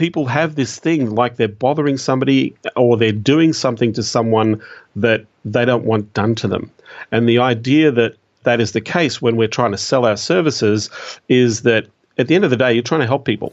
people have this thing like they're bothering somebody or they're doing something to someone that they don't want done to them. And the idea that that is the case when we're trying to sell our services is that at the end of the day, you're trying to help people.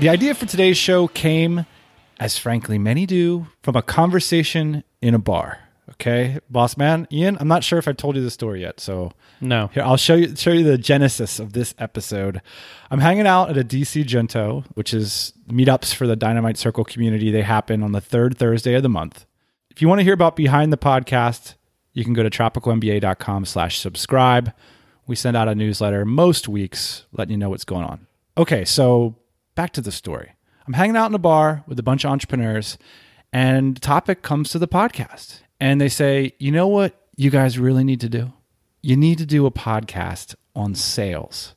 The idea for today's show came, as frankly many do, from a conversation in a bar. Okay, boss man, Ian, I'm not sure if I told you the story yet, so no. Here, I'll show you the genesis of this episode. I'm hanging out at a DC Gento, which is meetups for the Dynamite Circle community. They happen on the third Thursday of the month. If you want to hear about behind the podcast, you can go to tropicalmba.com/subscribe. We send out a newsletter most weeks letting you know what's going on. Okay, so back to the story. I'm hanging out in a bar with a bunch of entrepreneurs, and the topic comes to the podcast. And they say, you know what you guys really need to do? You need to do a podcast on sales.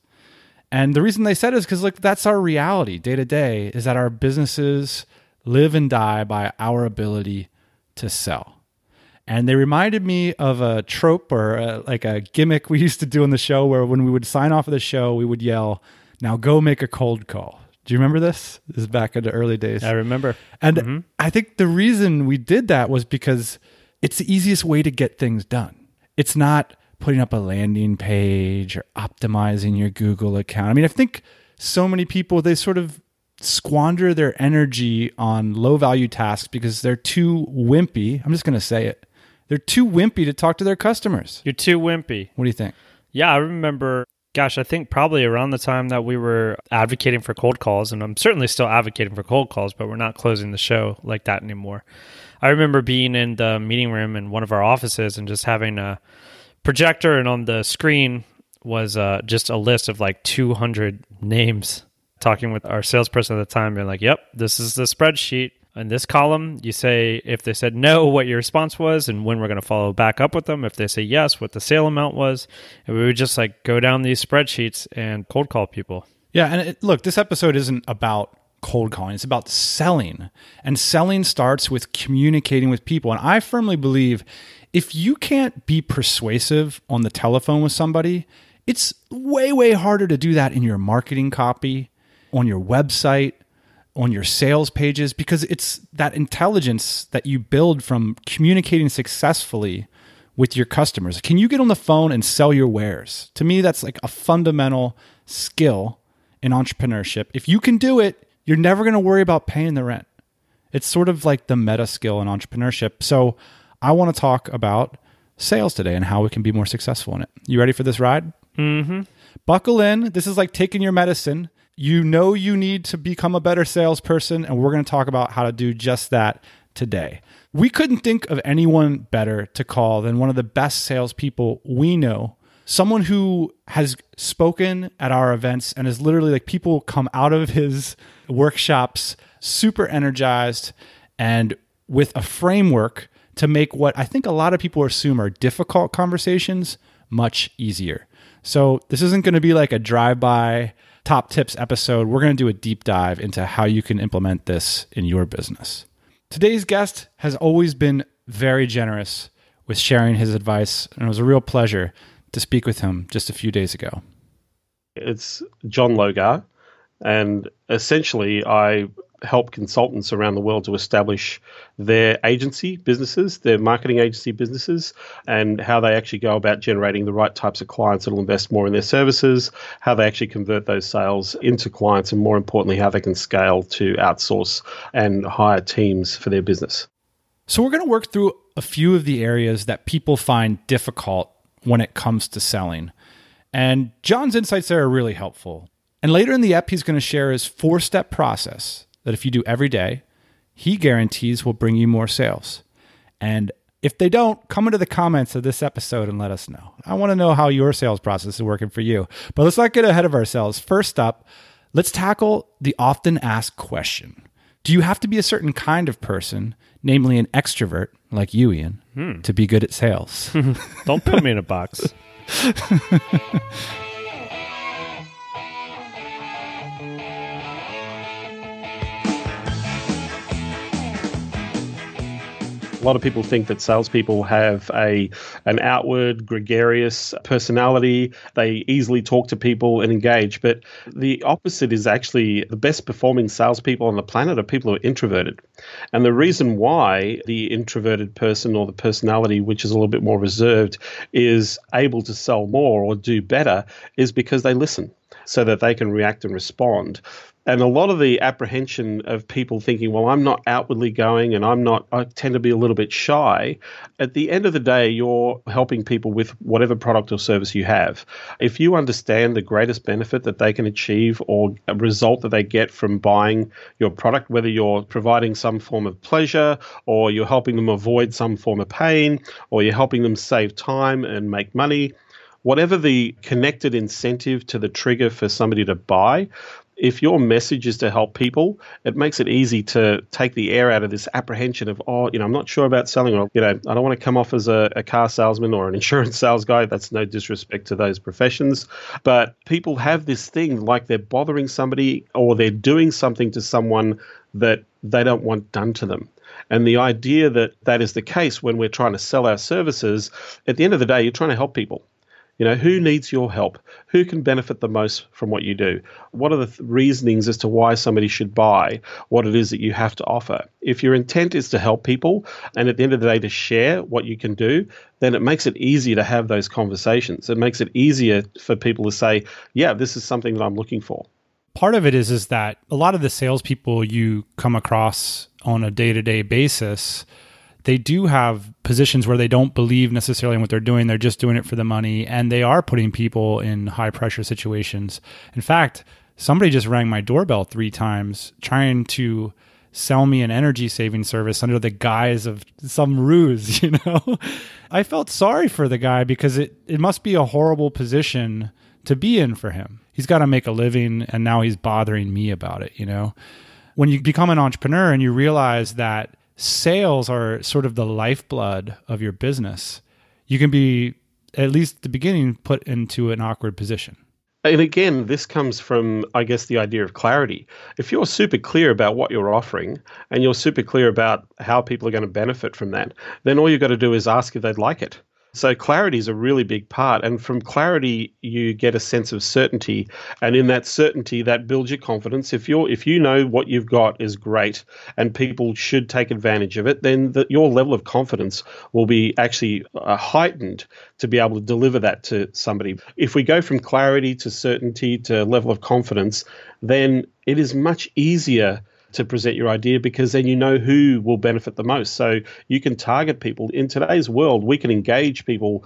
And the reason they said it is because, like, that's our reality day to day, is that our businesses live and die by our ability to sell. And they reminded me of a trope or a gimmick we used to do on the show where when we would sign off of the show, we would yell, now go make a cold call. Do you remember this? This is back in the early days. I remember. And I think the reason we did that was because it's the easiest way to get things done. It's not putting up a landing page or optimizing your Google account. I mean, I think so many people, they sort of squander their energy on low-value tasks because they're too wimpy. I'm just going to say it. They're too wimpy to talk to their customers. You're too wimpy. What do you think? Yeah, I remember. Gosh, I think probably around the time that we were advocating for cold calls, and I'm certainly still advocating for cold calls, but we're not closing the show like that anymore. I remember being in the meeting room in one of our offices and just having a projector, and on the screen was just a list of like 200 names, talking with our salesperson at the time, being like, yep, this is the spreadsheet. In this column, you say if they said no, what your response was and when we're going to follow back up with them. If they say yes, what the sale amount was. And we would just like go down these spreadsheets and cold call people. Yeah. And look, this episode isn't about cold calling. It's about selling. And selling starts with communicating with people. And I firmly believe if you can't be persuasive on the telephone with somebody, it's way, way harder to do that in your marketing copy, on your website, on your sales pages, because it's that intelligence that you build from communicating successfully with your customers. Can you get on the phone and sell your wares? To me, that's like a fundamental skill in entrepreneurship. If you can do it, you're never going to worry about paying the rent. It's sort of like the meta skill in entrepreneurship. So I want to talk about sales today and how we can be more successful in it. You ready for this ride? Mm-hmm. Buckle in. This is like taking your medicine. You know you need to become a better salesperson, and we're going to talk about how to do just that today. We couldn't think of anyone better to call than one of the best salespeople we know, someone who has spoken at our events and is literally like people come out of his workshops super energized and with a framework to make what I think a lot of people assume are difficult conversations much easier. So this isn't going to be like a drive-by top tips episode. We're going to do a deep dive into how you can implement this in your business. Today's guest has always been very generous with sharing his advice, and it was a real pleasure to speak with him just a few days ago. It's John Logar, and essentially I help consultants around the world to establish their agency businesses, their marketing agency businesses, and how they actually go about generating the right types of clients that will invest more in their services, how they actually convert those sales into clients, and more importantly, how they can scale to outsource and hire teams for their business. So we're going to work through a few of the areas that people find difficult when it comes to selling. And John's insights there are really helpful. And later in the app, he's going to share his four-step process that if you do every day, he guarantees will bring you more sales. And if they don't, come into the comments of this episode and let us know. I want to know how your sales process is working for you. But let's not get ahead of ourselves. First up, Let's tackle the often asked question. Do you have to be a certain kind of person, namely an extrovert, like you, Ian, to be good at sales? Don't put me in a box. A lot of people think that salespeople have an outward, gregarious personality. They easily talk to people and engage. But the opposite is actually the best performing salespeople on the planet are people who are introverted. And the reason why the introverted person or the personality, which is a little bit more reserved, is able to sell more or do better is because they listen so that they can react and respond. And a lot of the apprehension of people thinking, well, I'm not outwardly going and I tend to be a little bit shy. At the end of the day, you're helping people with whatever product or service you have. If you understand the greatest benefit that they can achieve or a result that they get from buying your product, whether you're providing some form of pleasure or you're helping them avoid some form of pain or you're helping them save time and make money, whatever the connected incentive to the trigger for somebody to buy, if your message is to help people, it makes it easy to take the air out of this apprehension of, I'm not sure about selling, or, I don't want to come off as a car salesman or an insurance sales guy. That's no disrespect to those professions. But people have this thing like they're bothering somebody or they're doing something to someone that they don't want done to them. And the idea that that is the case when we're trying to sell our services, at the end of the day, you're trying to help people. Who needs your help? Who can benefit the most from what you do? What are the reasonings as to why somebody should buy what it is that you have to offer? If your intent is to help people and at the end of the day to share what you can do, then it makes it easier to have those conversations. It makes it easier for people to say, yeah, this is something that I'm looking for. Part of it is that a lot of the salespeople you come across on a day-to-day basis, they do have positions where they don't believe necessarily in what they're doing. They're just doing it for the money, and they are putting people in high-pressure situations. In fact, somebody just rang my doorbell 3 times trying to sell me an energy-saving service under the guise of some ruse, I felt sorry for the guy because it must be a horrible position to be in for him. He's got to make a living, and now he's bothering me about it, When you become an entrepreneur and you realize that sales are sort of the lifeblood of your business, you can be, at least at the beginning, put into an awkward position. And again, this comes from, I guess, the idea of clarity. If you're super clear about what you're offering and you're super clear about how people are going to benefit from that, then all you've got to do is ask if they'd like it. So clarity is a really big part. And from clarity, you get a sense of certainty. And in that certainty, that builds your confidence. If you know what you've got is great and people should take advantage of it, then your level of confidence will be actually heightened to be able to deliver that to somebody. If we go from clarity to certainty to level of confidence, then it is much easier to present your idea because then you know who will benefit the most. So you can target people. In today's world, we can engage people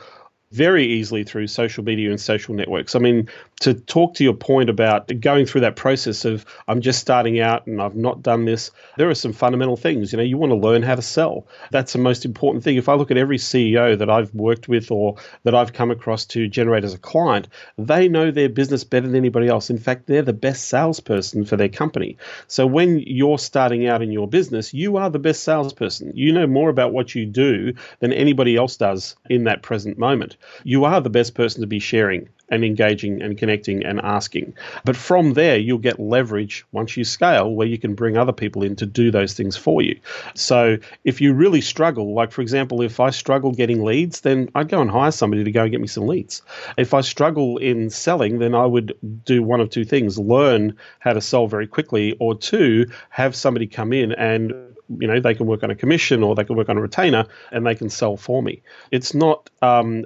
very easily through social media and social networks. I mean, to talk to your point about going through that process of I'm just starting out and I've not done this, there are some fundamental things. You want to learn how to sell. That's the most important thing. If I look at every CEO that I've worked with or that I've come across to generate as a client, they know their business better than anybody else. In fact, they're the best salesperson for their company. So when you're starting out in your business, you are the best salesperson. You know more about what you do than anybody else does in that present moment. You are the best person to be sharing and engaging and connecting and asking. But from there, you'll get leverage once you scale where you can bring other people in to do those things for you. So if you really struggle, like for example, if I struggle getting leads, then I'd go and hire somebody to go and get me some leads. If I struggle in selling, then I would do one of two things, learn how to sell very quickly, or 2, have somebody come in and they can work on a commission or they can work on a retainer and they can sell for me. It's not, I don't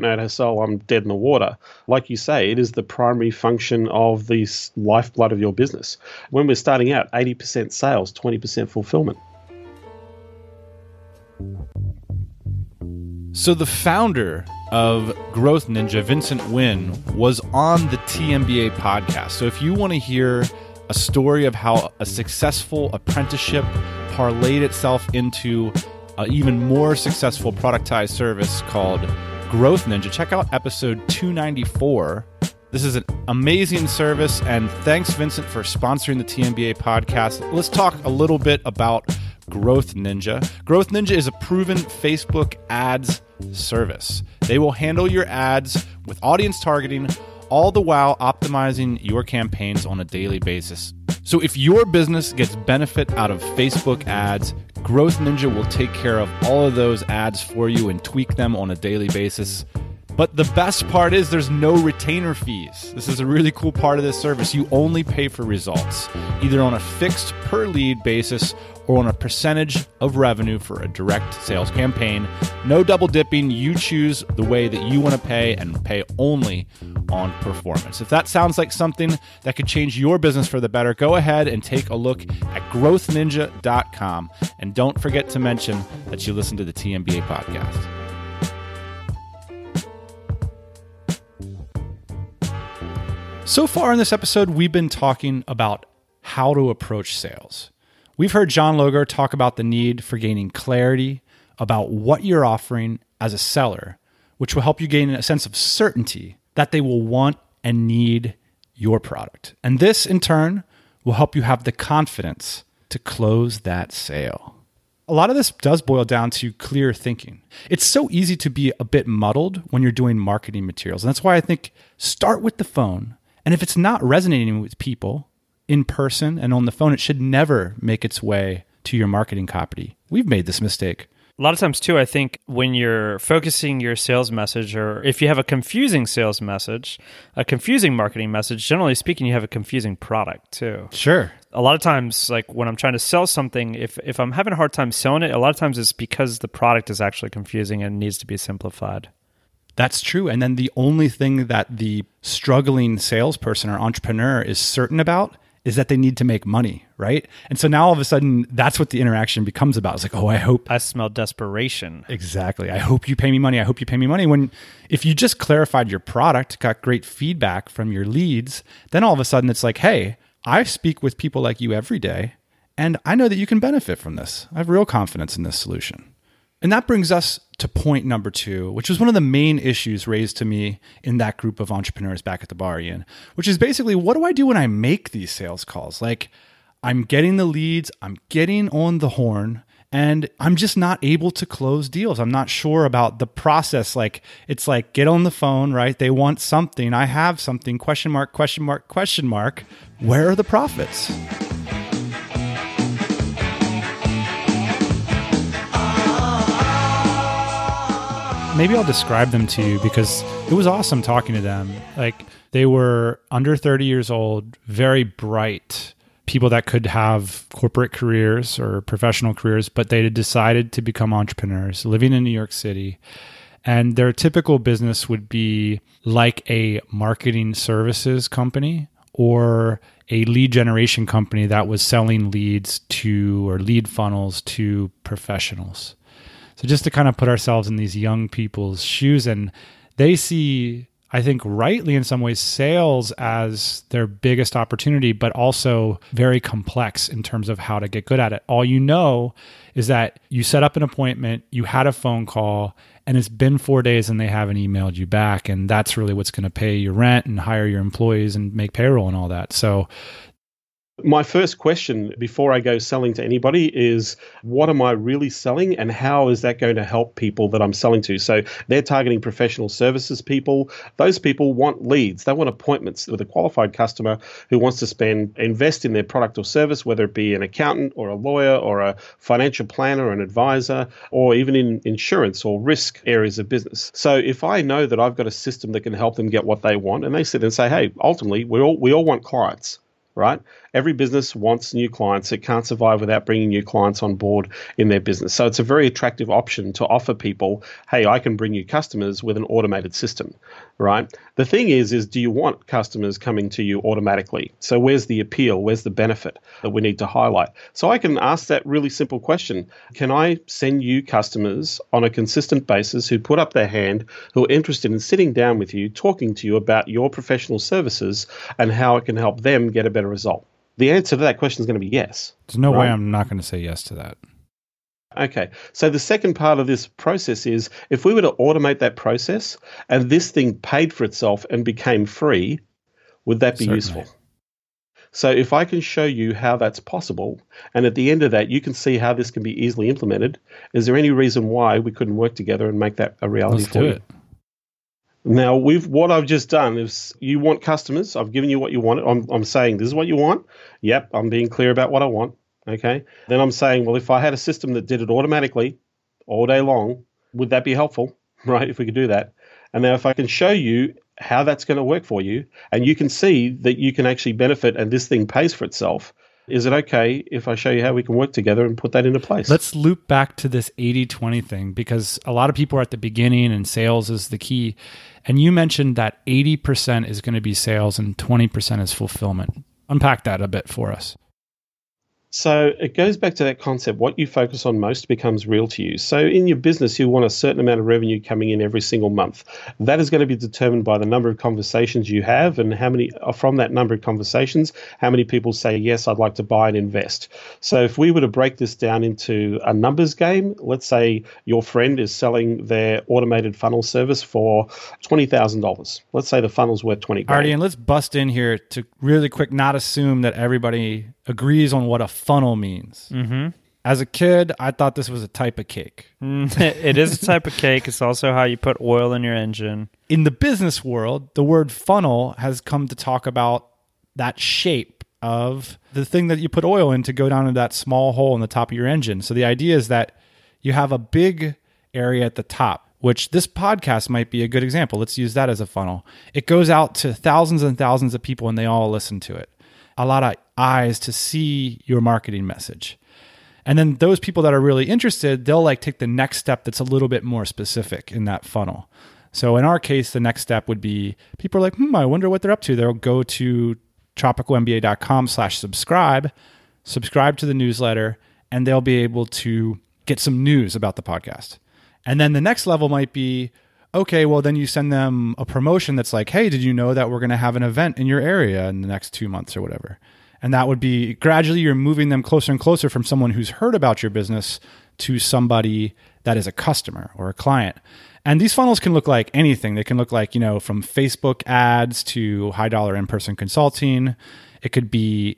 know how to sell, I'm dead in the water. Like you say, it is the primary function of the lifeblood of your business. When we're starting out, 80% sales, 20% fulfillment. So the founder of Growth Ninja, Vincent Wynn, was on the TMBA podcast. So if you want to hear a story of how a successful apprenticeship parlayed itself into an even more successful productized service called Growth Ninja, check out episode 294 This is an amazing service, and thanks, Vincent, for sponsoring the TMBA podcast. Let's talk a little bit about Growth Ninja. Growth Ninja is a proven Facebook ads service. They will handle your ads with audience targeting, all the while optimizing your campaigns on a daily basis. So if your business gets benefit out of Facebook ads, Growth Ninja will take care of all of those ads for you and tweak them on a daily basis. But the best part is there's no retainer fees. This is a really cool part of this service. You only pay for results, either on a fixed per lead basis or on a percentage of revenue for a direct sales campaign. No double dipping. You choose the way that you want to pay and pay only on performance. If that sounds like something that could change your business for the better, go ahead and take a look at growthninja.com. And don't forget to mention that you listen to the TMBA podcast. So far in this episode, we've been talking about how to approach sales. We've heard John Logar talk about the need for gaining clarity about what you're offering as a seller, which will help you gain a sense of certainty that they will want and need your product. And this, in turn, will help you have the confidence to close that sale. A lot of this does boil down to clear thinking. It's so easy to be a bit muddled when you're doing marketing materials. And that's why I think start with the phone. And if it's not resonating with people, in person and on the phone, it should never make its way to your marketing copy. We've made this mistake. A lot of times too, I think when you're focusing your sales message, or if you have a confusing sales message, a confusing marketing message, generally speaking, you have a confusing product too. Sure. A lot of times, like when I'm trying to sell something, if I'm having a hard time selling it, a lot of times it's because the product is actually confusing and needs to be simplified. That's true. And then the only thing that the struggling salesperson or entrepreneur is certain about is that they need to make money, right? And so now all of a sudden, that's what the interaction becomes about. It's like, oh, I hope... I smell desperation. Exactly. I hope you pay me money. I hope you pay me money. When if you just clarified your product, got great feedback from your leads, then all of a sudden it's like, hey, I speak with people like you every day, and I know that you can benefit from this. I have real confidence in this solution. And that brings us to point number two, which was one of the main issues raised to me in that group of entrepreneurs back at the bar, Ian, which is basically, what do I do when I make these sales calls? Like, I'm getting the leads, I'm getting on the horn, and I'm just not able to close deals. I'm not sure about the process. Like, it's like, get on the phone, right? They want something. I have something, question mark, question mark, question mark. Where are the profits? Maybe I'll describe them to you because it was awesome talking to them. Like, they were under 30 years old, very bright people that could have corporate careers or professional careers, but they had decided to become entrepreneurs living in New York City. And their typical business would be like a marketing services company or a lead generation company that was selling leads to, or lead funnels to, professionals. So just to kind of put ourselves in these young people's shoes, and they see, I think rightly in some ways, sales as their biggest opportunity, but also very complex in terms of how to get good at it. All you know is that you set up an appointment, you had a phone call, and it's been 4 days and they haven't emailed you back. And that's really what's going to pay your rent and hire your employees and make payroll and all that. So my first question before I go selling to anybody is, what am I really selling and how is that going to help people that I'm selling to? So they're targeting professional services people. Those people want leads. They want appointments with a qualified customer who wants to invest in their product or service, whether it be an accountant or a lawyer or a financial planner or an advisor, or even in insurance or risk areas of business. So if I know that I've got a system that can help them get what they want, and they sit and say, hey, ultimately, we all want clients. Right? Every business wants new clients. It can't survive without bringing new clients on board in their business. So it's a very attractive option to offer people, hey, I can bring you customers with an automated system, right? The thing is do you want customers coming to you automatically? So where's the appeal? Where's the benefit that we need to highlight? So I can ask that really simple question. Can I send you customers on a consistent basis who put up their hand, who are interested in sitting down with you, talking to you about your professional services and how it can help them get a better result? The answer to that question is going to be yes. There's no way I'm not going to say yes to that. Okay, so the second part of this process is if we were to automate that process and this thing paid for itself and became free, would that be useful? So if I can show you how that's possible, and at the end of that, you can see how this can be easily implemented, is there any reason why we couldn't work together and make that a reality for you? Let's do it. Now, what I've just done is you want customers. I've given you what you wanted. I'm saying this is what you want. Yep, I'm being clear about what I want. Okay. Then I'm saying, well, if I had a system that did it automatically all day long, would that be helpful, right, if we could do that? And now if I can show you how that's going to work for you and you can see that you can actually benefit and this thing pays for itself, is it okay if I show you how we can work together and put that into place? Let's loop back to this 80-20 thing, because a lot of people are at the beginning and sales is the key. And you mentioned that 80% is going to be sales and 20% is fulfillment. Unpack that a bit for us. So it goes back to that concept, what you focus on most becomes real to you. So in your business, you want a certain amount of revenue coming in every single month. That is going to be determined by the number of conversations you have and how many, from that number of conversations, how many people say, yes, I'd like to buy and invest. So if we were to break this down into a numbers game, let's say your friend is selling their automated funnel service for $20,000. Let's say the funnel's worth $20,000. All right, and let's bust in here to really quick, not assume that everybody agrees on what a funnel means. Mm-hmm. As a kid, I thought this was a type of cake. It is a type of cake. It's also how you put oil in your engine. In the business world, the word funnel has come to talk about that shape of the thing that you put oil in to go down into that small hole in the top of your engine. So the idea is that you have a big area at the top, which this podcast might be a good example. Let's use that as a funnel. It goes out to thousands and thousands of people and they all listen to it. A lot of eyes to see your marketing message. And then those people that are really interested, they'll like take the next step that's a little bit more specific in that funnel. So in our case, the next step would be people are like, I wonder what they're up to. They'll go to tropicalmba.com/subscribe, subscribe to the newsletter, and they'll be able to get some news about the podcast. And then the next level might be, okay, well, then you send them a promotion that's like, hey, did you know that we're going to have an event in your area in the next 2 months or whatever? And that would be gradually you're moving them closer and closer from someone who's heard about your business to somebody that is a customer or a client. And these funnels can look like anything. They can look like, from Facebook ads to high dollar in-person consulting. It could be,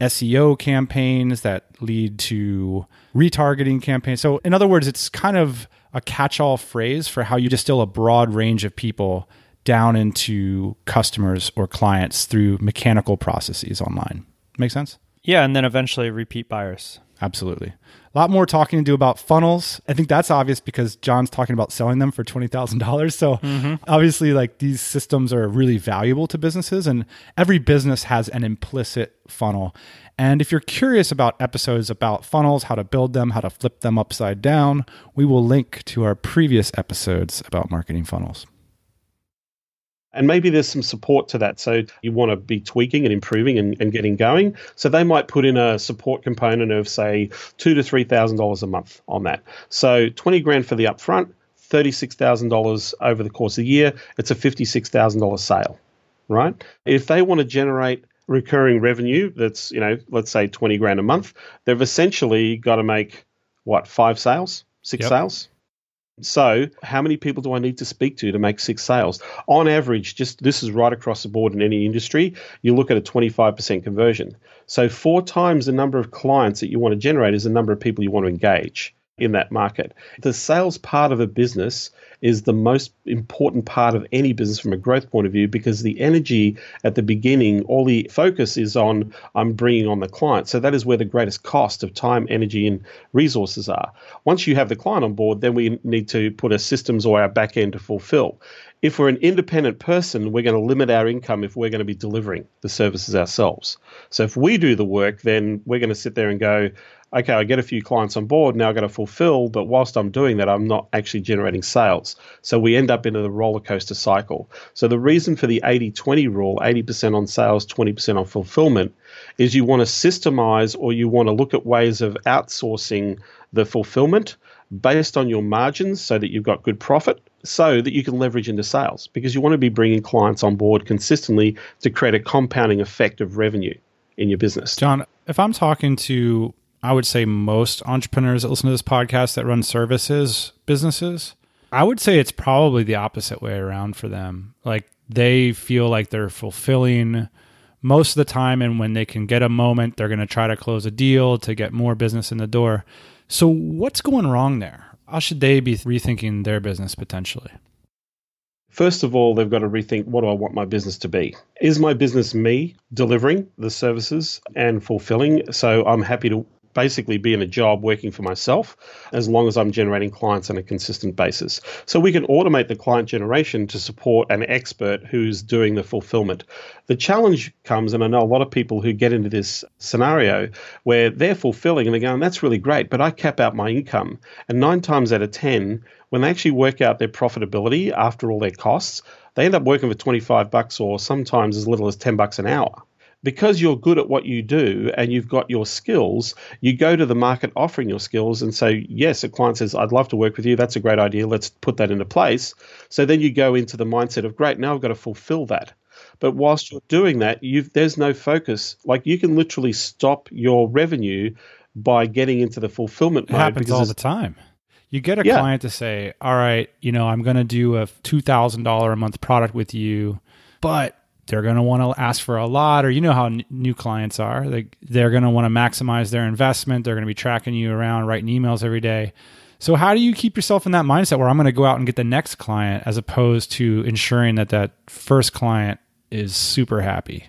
SEO campaigns that lead to retargeting campaigns. So in other words, it's kind of a catch-all phrase for how you distill a broad range of people down into customers or clients through mechanical processes online. Make sense? Yeah, and then eventually repeat buyers. Absolutely. A lot more talking to do about funnels. I think that's obvious because John's talking about selling them for $20,000. So obviously, these systems are really valuable to businesses, and every business has an implicit funnel. And if you're curious about episodes about funnels, how to build them, how to flip them upside down, we will link to our previous episodes about marketing funnels. And maybe there's some support to that. So you want to be tweaking and improving and getting going. So they might put in a support component of, say, $2,000 to $3,000 a month on that. So $20,000 for the upfront, $36,000 over the course of the year. It's a $56,000 sale, right? If they want to generate recurring revenue that's, let's say $20,000 a month, they've essentially got to make, five sales, six sales? So how many people do I need to speak to make six sales? On average, this is right across the board in any industry, you look at a 25% conversion. So 4 times the number of clients that you want to generate is the number of people you want to engage in that market. The sales part of a business is the most important part of any business from a growth point of view, because the energy at the beginning, all the focus is on I'm bringing on the client. So that is where the greatest cost of time, energy, and resources are. Once you have the client on board, then we need to put our systems or our back end to fulfill. If we're an independent person, we're going to limit our income if we're going to be delivering the services ourselves. So if we do the work, then we're going to sit there and go, okay, I get a few clients on board, now I've got to fulfill, but whilst I'm doing that, I'm not actually generating sales. So we end up into the roller coaster cycle. So the reason for the 80-20 rule, 80% on sales, 20% on fulfillment, is you want to systemize, or you want to look at ways of outsourcing the fulfillment based on your margins so that you've got good profit, so that you can leverage into sales, because you want to be bringing clients on board consistently to create a compounding effect of revenue in your business. John, if I'm talking to I would say most entrepreneurs that listen to this podcast that run services businesses, I would say it's probably the opposite way around for them. Like they feel like they're fulfilling most of the time, and when they can get a moment, they're going to try to close a deal to get more business in the door. So what's going wrong there? How should they be rethinking their business potentially? First of all, they've got to rethink, what do I want my business to be? Is my business me delivering the services and fulfilling? So I'm happy to basically be in a job working for myself as long as I'm generating clients on a consistent basis. So we can automate the client generation to support an expert who's doing the fulfillment. The challenge comes, and I know a lot of people who get into this scenario where they're fulfilling and they're going, that's really great, but I cap out my income. And 9 times out of 10, when they actually work out their profitability after all their costs, they end up working for $25 or sometimes as little as $10 an hour. Because you're good at what you do and you've got your skills, you go to the market offering your skills and say, yes, a client says, I'd love to work with you. That's a great idea. Let's put that into place. So then you go into the mindset of, great, now I've got to fulfill that. But whilst you're doing that, there's no focus. Like you can literally stop your revenue by getting into the fulfillment mode. It happens all the time. You get a client to say, all right, I'm going to do a $2,000 a month product with you, but they're going to want to ask for a lot, or how new clients are. They're going to want to maximize their investment. They're going to be tracking you around, writing emails every day. So how do you keep yourself in that mindset where I'm going to go out and get the next client as opposed to ensuring that that first client is super happy?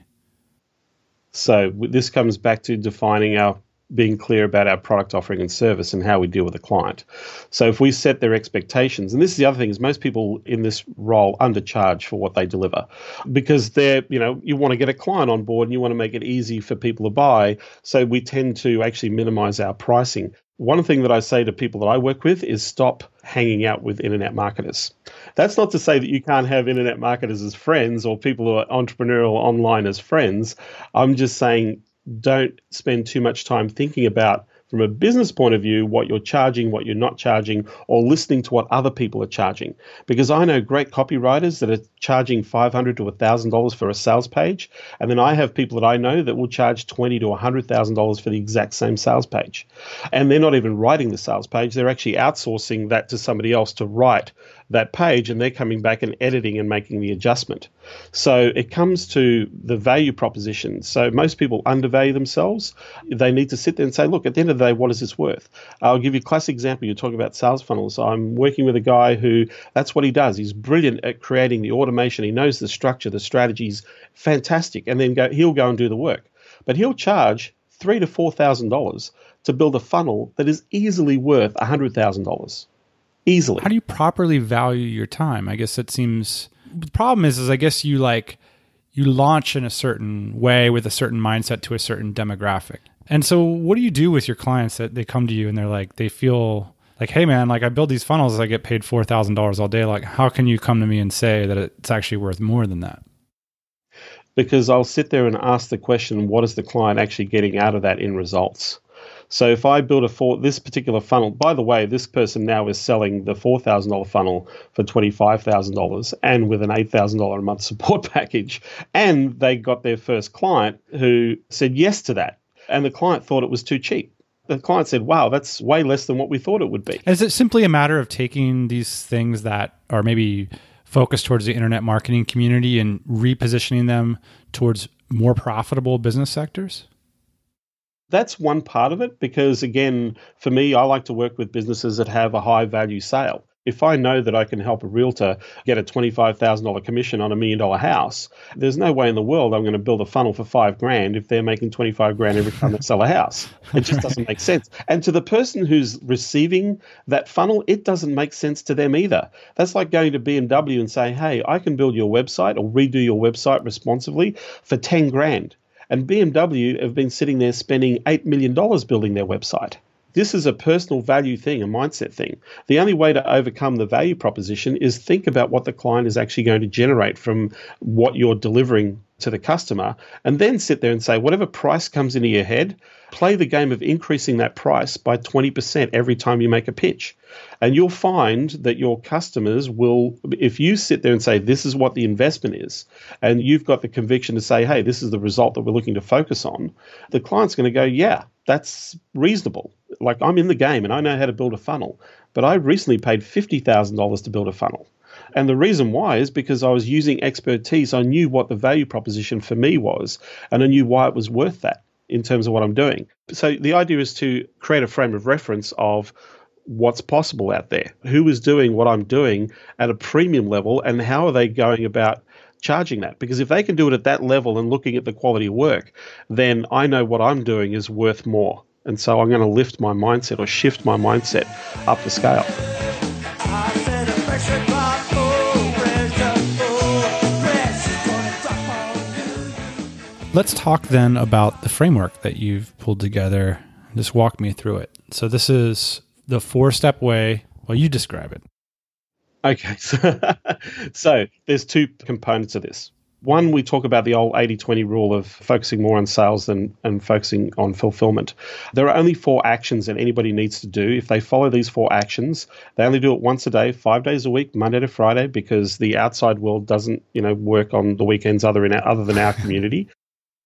So this comes back to defining being clear about our product offering and service and how we deal with the client. So if we set their expectations, and this is the other thing, is most people in this role undercharge for what they deliver because they're, you want to get a client on board and you want to make it easy for people to buy. So we tend to actually minimize our pricing. One thing that I say to people that I work with is stop hanging out with internet marketers. That's not to say that you can't have internet marketers as friends or people who are entrepreneurial online as friends. I'm just saying, don't spend too much time thinking about, from a business point of view, what you're charging, what you're not charging, or listening to what other people are charging. Because I know great copywriters that are charging $500 to $1,000 for a sales page. And then I have people that I know that will charge $20,000 to $100,000 for the exact same sales page. And they're not even writing the sales page. They're actually outsourcing that to somebody else to write that page, and they're coming back and editing and making the adjustment. So it comes to the value proposition. So most people undervalue themselves. They need to sit there and say, look, at the end of the day, what is this worth? I'll give you a classic example. You're talking about sales funnels. I'm working with a guy who, that's what he does. He's brilliant at creating the automation. He knows the structure, the strategies, fantastic. And then he'll go and do the work. But he'll charge $3,000 to $4,000 to build a funnel that is easily worth $100,000. Easily. How do you properly value your time? I guess that seems, the problem is I guess you launch in a certain way with a certain mindset to a certain demographic. And so what do you do with your clients that they come to you and they're like, they feel like, hey man, like I build these funnels, as I get paid $4,000 all day. Like how can you come to me and say that it's actually worth more than that? Because I'll sit there and ask the question, what is the client actually getting out of that in results? So if I build this particular funnel, by the way, this person now is selling the $4,000 funnel for $25,000 and with an $8,000 a month support package. And they got their first client who said yes to that. And the client thought it was too cheap. The client said, wow, that's way less than what we thought it would be. Is it simply a matter of taking these things that are maybe focused towards the internet marketing community and repositioning them towards more profitable business sectors? That's one part of it because, again, for me, I like to work with businesses that have a high value sale. If I know that I can help a realtor get a $25,000 commission on $1 million house, there's no way in the world I'm going to build a funnel for $5,000 if they're making $25,000 every time they sell a house. It just doesn't make sense. And to the person who's receiving that funnel, it doesn't make sense to them either. That's like going to BMW and saying, hey, I can build your website or redo your website responsively for $10,000. And BMW have been sitting there spending $8 million building their website. This is a personal value thing, a mindset thing. The only way to overcome the value proposition is think about what the client is actually going to generate from what you're delivering to the customer, and then sit there and say, whatever price comes into your head, play the game of increasing that price by 20% every time you make a pitch. And you'll find that your customers will, if you sit there and say, this is what the investment is, and you've got the conviction to say, hey, this is the result that we're looking to focus on, the client's going to go, yeah, that's reasonable. Like, I'm in the game and I know how to build a funnel, but I recently paid $50,000 to build a funnel. And the reason why is because I was using expertise. I knew what the value proposition for me was, and I knew why it was worth that in terms of what I'm doing. So the idea is to create a frame of reference of what's possible out there, who is doing what I'm doing at a premium level, and how are they going about charging that. Because if they can do it at that level and looking at the quality of work, then I know what I'm doing is worth more. And so I'm going to lift my mindset or shift my mindset up the scale. Let's talk then about the framework that you've pulled together. Just walk me through it. So this is the four-step way. Well, you describe it. Okay. So there's two components of this. One, we talk about the old 80-20 rule of focusing more on sales than and focusing on fulfillment. There are only four actions that anybody needs to do. If they follow these four actions, they only do it once a day, 5 days a week, Monday to Friday, because the outside world doesn't, work on the weekends other than our community.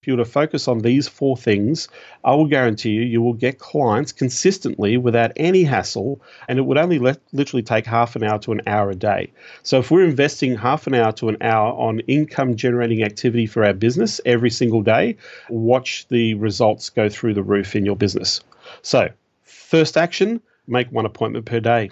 If you were to focus on these four things, I will guarantee you will get clients consistently without any hassle, and it would only literally take half an hour to an hour a day. So if we're investing half an hour to an hour on income-generating activity for our business every single day, watch the results go through the roof in your business. So first action, make one appointment per day.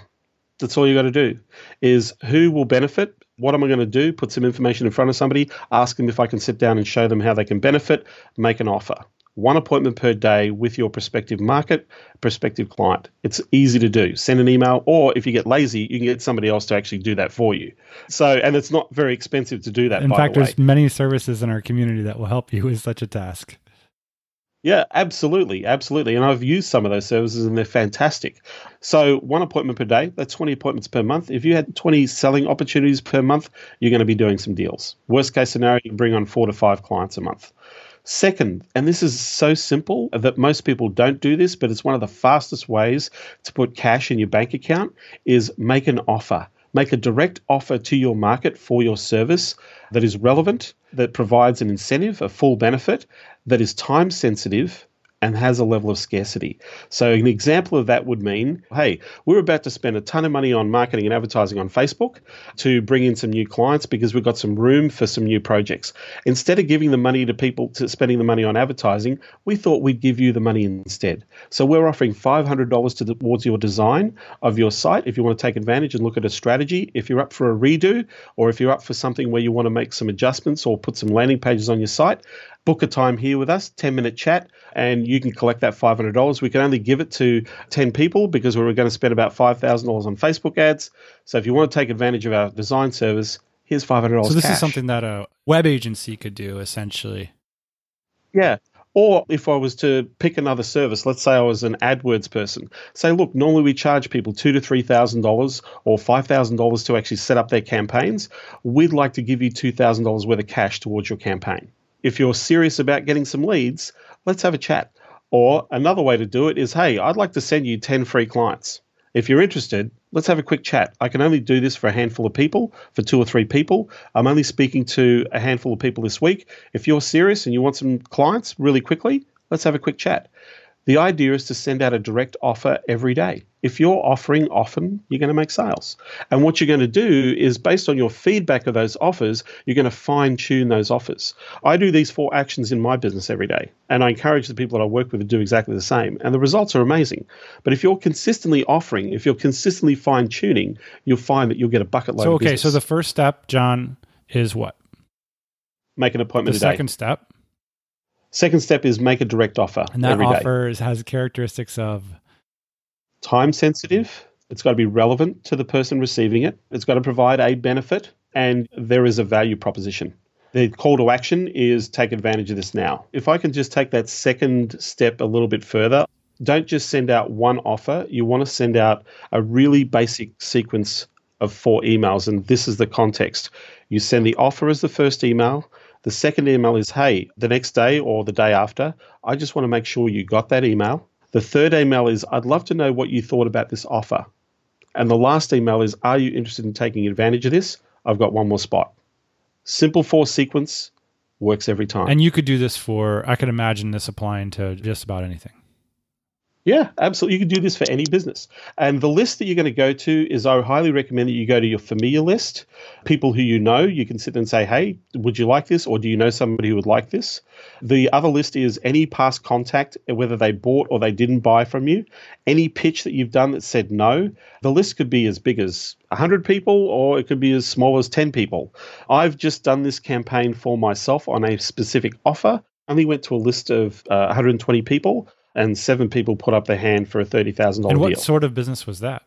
That's all you got to do, is who will benefit? What am I going to do? Put some information in front of somebody, ask them if I can sit down and show them how they can benefit, make an offer. One appointment per day with your prospective market, prospective client. It's easy to do. Send an email, or if you get lazy, you can get somebody else to actually do that for you. So, and it's not very expensive to do that, in fact, there's many services in our community that will help you with such a task. Yeah, absolutely. Absolutely. And I've used some of those services and they're fantastic. So one appointment per day, that's 20 appointments per month. If you had 20 selling opportunities per month, you're going to be doing some deals. Worst case scenario, you bring on 4 to 5 clients a month. Second, and this is so simple that most people don't do this, but it's one of the fastest ways to put cash in your bank account, is make an offer. Make a direct offer to your market for your service that is relevant, that provides an incentive, a full benefit, that is time sensitive, and has a level of scarcity. So an example of that would mean, hey, we're about to spend a ton of money on marketing and advertising on Facebook to bring in some new clients because we've got some room for some new projects. Instead of giving the money to people, to spending the money on advertising, we thought we'd give you the money instead. So we're offering $500 towards your design of your site if you want to take advantage and look at a strategy. If you're up for a redo, or if you're up for something where you want to make some adjustments or put some landing pages on your site, book a time here with us, 10-minute chat, and you can collect that $500. We can only give it to 10 people because we were going to spend about $5,000 on Facebook ads. So if you want to take advantage of our design service, here's $500 So this cash. Is something that a web agency could do, essentially. Yeah. Or if I was to pick another service, let's say I was an AdWords person, say, look, normally we charge people $2,000 to $3,000 or $5,000 to actually set up their campaigns. We'd like to give you $2,000 worth of cash towards your campaign. If you're serious about getting some leads, let's have a chat. Or another way to do it is, hey, I'd like to send you 10 free clients. If you're interested, let's have a quick chat. I can only do this for a handful of people, for 2 or 3 people. I'm only speaking to a handful of people this week. If you're serious and you want some clients really quickly, let's have a quick chat. The idea is to send out a direct offer every day. If you're offering often, you're going to make sales. And what you're going to do is, based on your feedback of those offers, you're going to fine-tune those offers. I do these 4 actions in my business every day, and I encourage the people that I work with to do exactly the same. And the results are amazing. But if you're consistently offering, if you're consistently fine-tuning, you'll find that you'll get a bucket load of business. So the first step, John, is what? Make an appointment a day. The second step? Second step is make a direct offer. And that offer has characteristics of? Time sensitive. It's got to be relevant to the person receiving it. It's got to provide a benefit, and there is a value proposition. The call to action is take advantage of this now. If I can just take that second step a little bit further, don't just send out one offer. You want to send out a really basic sequence of 4 emails, and this is the context. You send the offer as the first email. The second email is, hey, the next day or the day after, I just want to make sure you got that email. The third email is, I'd love to know what you thought about this offer. And the last email is, are you interested in taking advantage of this? I've got one more spot. Simple 4 sequence works every time. And you could do this for, I could imagine this applying to just about anything. Yeah, absolutely. You can do this for any business. And the list that you're going to go to is, I highly recommend that you go to your familiar list, people who you know. You can sit and say, hey, would you like this? Or do you know somebody who would like this? The other list is any past contact, whether they bought or they didn't buy from you, any pitch that you've done that said no. The list could be as big as 100 people, or it could be as small as 10 people. I've just done this campaign for myself on a specific offer. I only went to a list of 120 people. And 7 people put up their hand for a $30,000 deal. And what sort of business was that?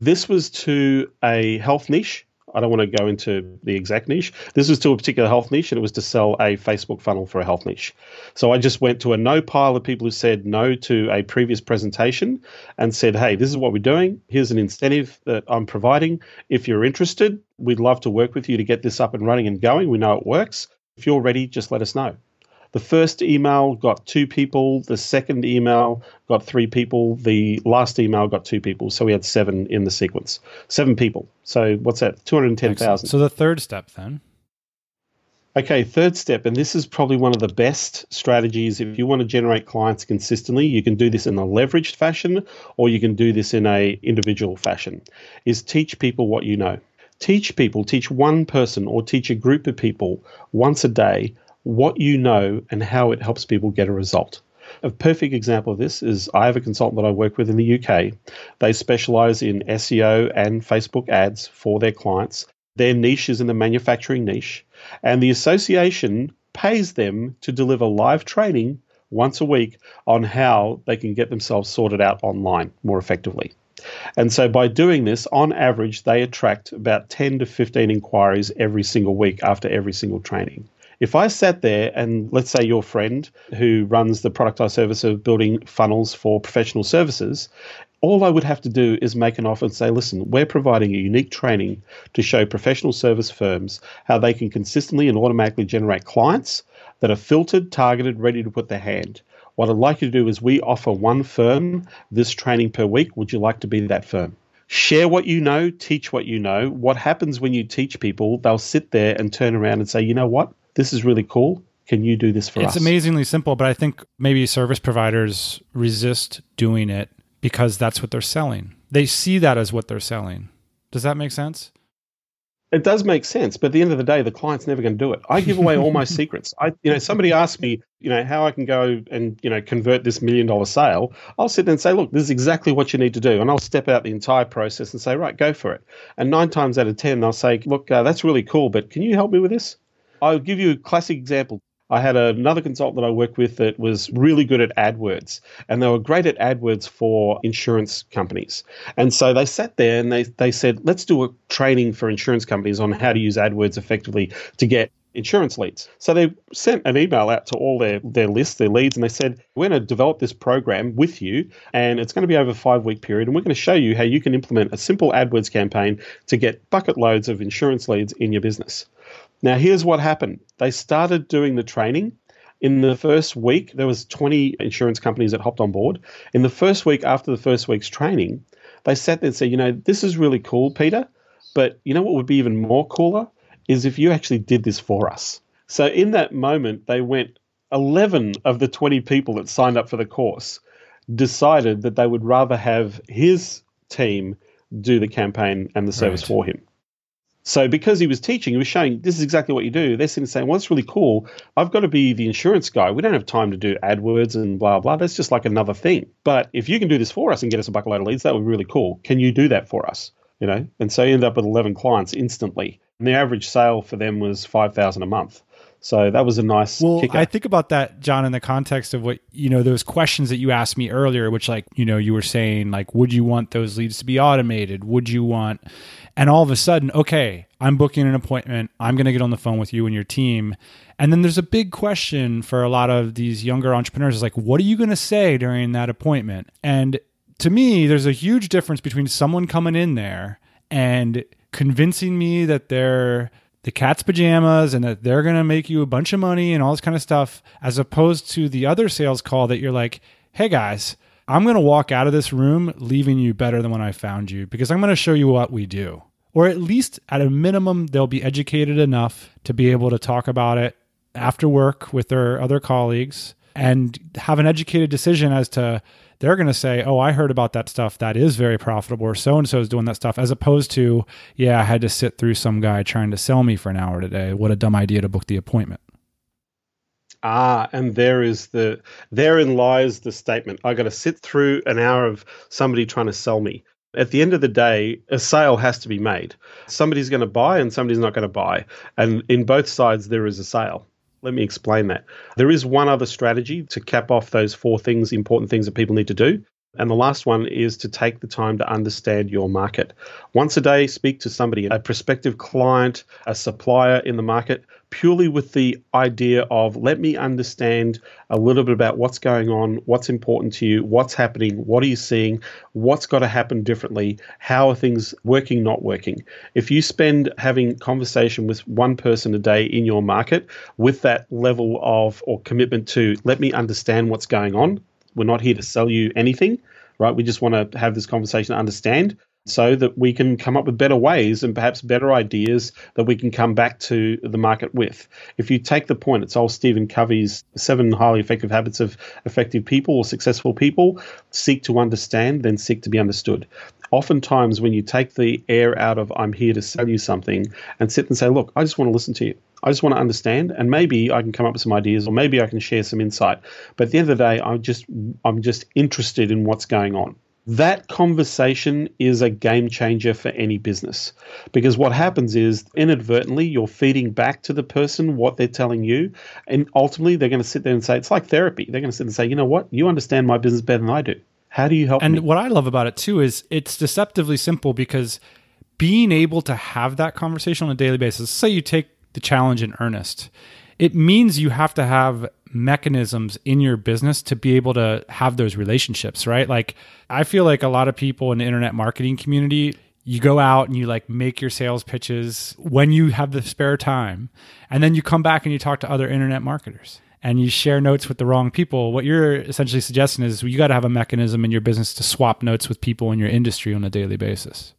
This was to a health niche. I don't want to go into the exact niche. This was to a particular health niche, and it was to sell a Facebook funnel for a health niche. So I just went to a no pile of people who said no to a previous presentation and said, hey, this is what we're doing. Here's an incentive that I'm providing. If you're interested, we'd love to work with you to get this up and running and going. We know it works. If you're ready, just let us know. The first email got 2 people. The second email got 3 people. The last email got 2 people. So we had 7 in the sequence. 7 people. So what's that? 210,000. So the third step then. Okay, third step. And this is probably one of the best strategies. If you want to generate clients consistently, you can do this in a leveraged fashion, or you can do this in a individual fashion, is teach people what you know. Teach people, teach one person or teach a group of people once a day what you know and how it helps people get a result. A perfect example of this is I have a consultant that I work with in the UK. They specialize in SEO and Facebook ads for their clients. Their niche is in the manufacturing niche, and the association pays them to deliver live training once a week on how they can get themselves sorted out online more effectively. And so by doing this, on average, they attract about 10 to 15 inquiries every single week after every single training. If I sat there and let's say your friend who runs the product or service of building funnels for professional services, all I would have to do is make an offer and say, listen, we're providing a unique training to show professional service firms how they can consistently and automatically generate clients that are filtered, targeted, ready to put their hand. What I'd like you to do is we offer one firm this training per week. Would you like to be that firm? Share what you know, teach what you know. What happens when you teach people, they'll sit there and turn around and say, you know what? This is really cool. Can you do this for us? It's amazingly simple, but I think maybe service providers resist doing it because that's what they're selling. They see that as what they're selling. Does that make sense? It does make sense, but at the end of the day, the client's never going to do it. I give away all my secrets. Somebody asked me, how I can go and, convert this $1 million sale. I'll sit there and say, look, this is exactly what you need to do. And I'll step out the entire process and say, right, go for it. And 9 times out of 10, I'll say, look, that's really cool, but can you help me with this? I'll give you a classic example. I had another consultant that I worked with that was really good at AdWords, and they were great at AdWords for insurance companies. And so they sat there and they said, let's do a training for insurance companies on how to use AdWords effectively to get insurance leads. So they sent an email out to all their lists, their leads, and they said, we're going to develop this program with you, and it's going to be over a 5-week period, and we're going to show you how you can implement a simple AdWords campaign to get bucket loads of insurance leads in your business. Now, here's what happened. They started doing the training. In the first week, there was 20 insurance companies that hopped on board. In the first week, after the first week's training, they sat there and said, this is really cool, Peter, but you know what would be even more cooler is if you actually did this for us. So in that moment, they went 11 of the 20 people that signed up for the course decided that they would rather have his team do the campaign and the service for him. So because he was teaching, he was showing this is exactly what you do. They're sitting saying, well, that's really cool. I've got to be the insurance guy. We don't have time to do AdWords and blah, blah. That's just like another thing. But if you can do this for us and get us a bucket load of leads, that would be really cool. Can you do that for us? And so you end up with 11 clients instantly. And the average sale for them was $5,000 a month. So that was a nice kicker. I think about that, John, in the context of what, those questions that you asked me earlier, which you were saying, would you want those leads to be automated? Would you want, and all of a sudden, okay, I'm booking an appointment. I'm going to get on the phone with you and your team. And then there's a big question for a lot of these younger entrepreneurs is what are you going to say during that appointment? And to me, there's a huge difference between someone coming in there and convincing me that they're the cat's pajamas and that they're going to make you a bunch of money and all this kind of stuff, as opposed to the other sales call that you're like, hey guys, I'm going to walk out of this room leaving you better than when I found you, because I'm going to show you what we do. Or at least at a minimum, they'll be educated enough to be able to talk about it after work with their other colleagues and have an educated decision as to, they're going to say, oh, I heard about that stuff. That is very profitable, or so-and-so is doing that stuff, as opposed to, yeah, I had to sit through some guy trying to sell me for an hour today. What a dumb idea to book the appointment. Ah, and therein lies the statement. I got to sit through an hour of somebody trying to sell me. At the end of the day, a sale has to be made. Somebody's going to buy and somebody's not going to buy. And in both sides, there is a sale. Let me explain that. There is one other strategy to cap off those four things, important things that people need to do. And the last one is to take the time to understand your market. Once a day, speak to somebody, a prospective client, a supplier in the market, purely with the idea of, let me understand a little bit about what's going on, what's important to you, what's happening, what are you seeing, what's got to happen differently, how are things working, not working. If you spend having conversation with one person a day in your market with that level of or commitment to, let me understand what's going on, we're not here to sell you anything, right? We just want to have this conversation to understand, so that we can come up with better ways and perhaps better ideas that we can come back to the market with. If you take the point, it's old Stephen Covey's 7 highly effective habits of effective people or successful people: seek to understand, then seek to be understood. Oftentimes when you take the air out of I'm here to sell you something and sit and say, look, I just want to listen to you. I just want to understand, and maybe I can come up with some ideas, or maybe I can share some insight. But at the end of the day, I'm just interested in what's going on. That conversation is a game changer for any business, because what happens is inadvertently you're feeding back to the person what they're telling you, and ultimately they're going to sit there and say, it's like therapy. They're going to sit and say, you know what? You understand my business better than I do. How do you help me? And what I love about it too is it's deceptively simple, because being able to have that conversation on a daily basis, say you take the challenge in earnest, it means you have to have mechanisms in your business to be able to have those relationships, right? I feel like a lot of people in the internet marketing community, you go out and you make your sales pitches when you have the spare time, and then you come back and you talk to other internet marketers and you share notes with the wrong people. What you're essentially suggesting is you got to have a mechanism in your business to swap notes with people in your industry on a daily basis.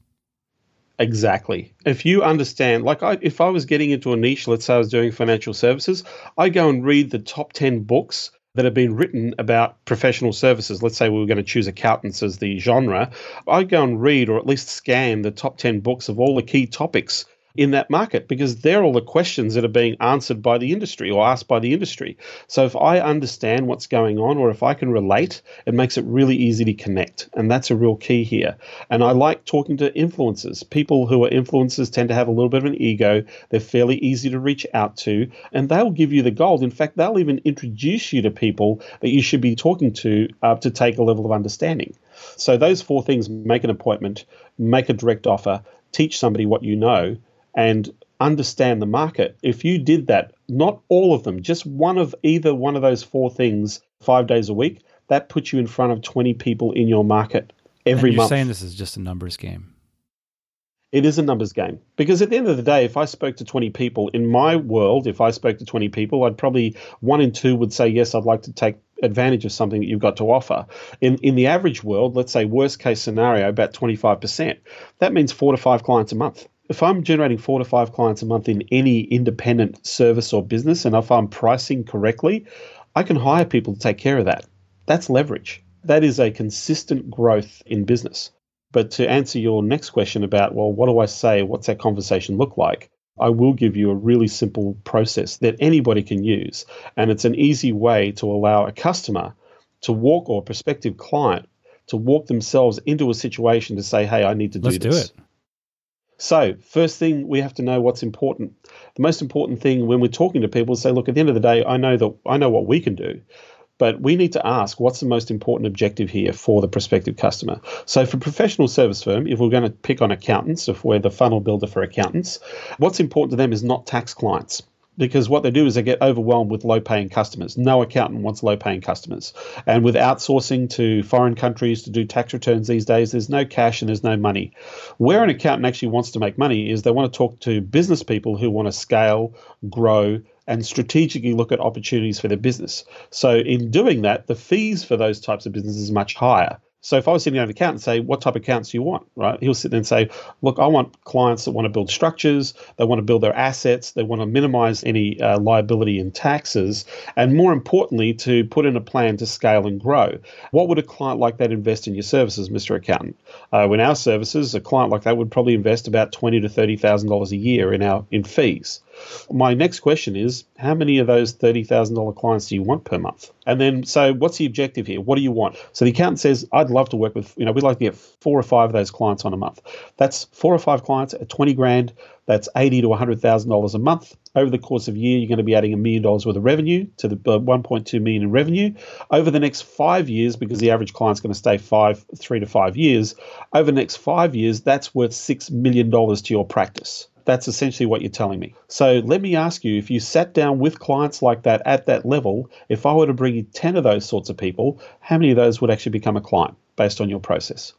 Exactly. If you understand, if I was getting into a niche, let's say I was doing financial services, I go and read the top 10 books that have been written about professional services. Let's say we were going to choose accountants as the genre. I go and read, or at least scan, the top 10 books of all the key topics in that market, because they're all the questions that are being answered by the industry or asked by the industry. So if I understand what's going on, or if I can relate, it makes it really easy to connect. And that's a real key here. And I like talking to influencers. People who are influencers tend to have a little bit of an ego. They're fairly easy to reach out to, and they'll give you the gold. In fact, they'll even introduce you to people that you should be talking to take a level of understanding. So those four things: make an appointment, make a direct offer, teach somebody what you know, and understand the market. If you did that, not all of them, just one of either one of those four things 5 days a week, that puts you in front of 20 people in your market every month. You're saying this is just a numbers game. It is a numbers game, because at the end of the day, if I spoke to 20 people in my world, I'd probably 1 in 2 would say, yes, I'd like to take advantage of something that you've got to offer. In the average world, let's say worst case scenario, about 25%. That means 4 to 5 clients a month. If I'm generating 4 to 5 clients a month in any independent service or business, and if I'm pricing correctly, I can hire people to take care of that. That's leverage. That is a consistent growth in business. But to answer your next question about, well, what do I say? What's that conversation look like? I will give you a really simple process that anybody can use. And it's an easy way to allow a customer to walk, or a prospective client to walk themselves into a situation to say, hey, I need to do this. Let's do it. So first thing, we have to know what's important. The most important thing when we're talking to people is say, look, at the end of the day, I know what we can do, but we need to ask what's the most important objective here for the prospective customer. So for a professional service firm, if we're going to pick on accountants, if we're the funnel builder for accountants, what's important to them is not tax clients. Because what they do is they get overwhelmed with low-paying customers. No accountant wants low-paying customers. And with outsourcing to foreign countries to do tax returns these days, there's no cash and there's no money. Where an accountant actually wants to make money is they want to talk to business people who want to scale, grow, and strategically look at opportunities for their business. So in doing that, the fees for those types of businesses is much higher. So if I was sitting down with an accountant and say, what type of accounts do you want, right? He'll sit there and say, look, I want clients that want to build structures, they want to build their assets, they want to minimize any liability in taxes, and more importantly, to put in a plan to scale and grow. What would a client like that invest in your services, Mr. Accountant? In our services, a client like that would probably invest about $20,000 to $30,000 a year in fees. My next question is, how many of those $30,000 clients do you want per month? And then, so what's the objective here? What do you want? So the accountant says, I'd love to work with, we'd like to get 4 or 5 of those clients on a month. That's 4 or 5 clients at $20,000. That's $80,000 to $100,000 a month. Over the course of a year, you're going to be adding $1 million worth of revenue to the $1.2 million in revenue. Over the next 5 years, because the average client's going to stay 3 to 5 years, over the next 5 years, that's worth $6 million to your practice. That's essentially what you're telling me. So let me ask you, if you sat down with clients like that at that level, if I were to bring you 10 of those sorts of people, how many of those would actually become a client based on your process?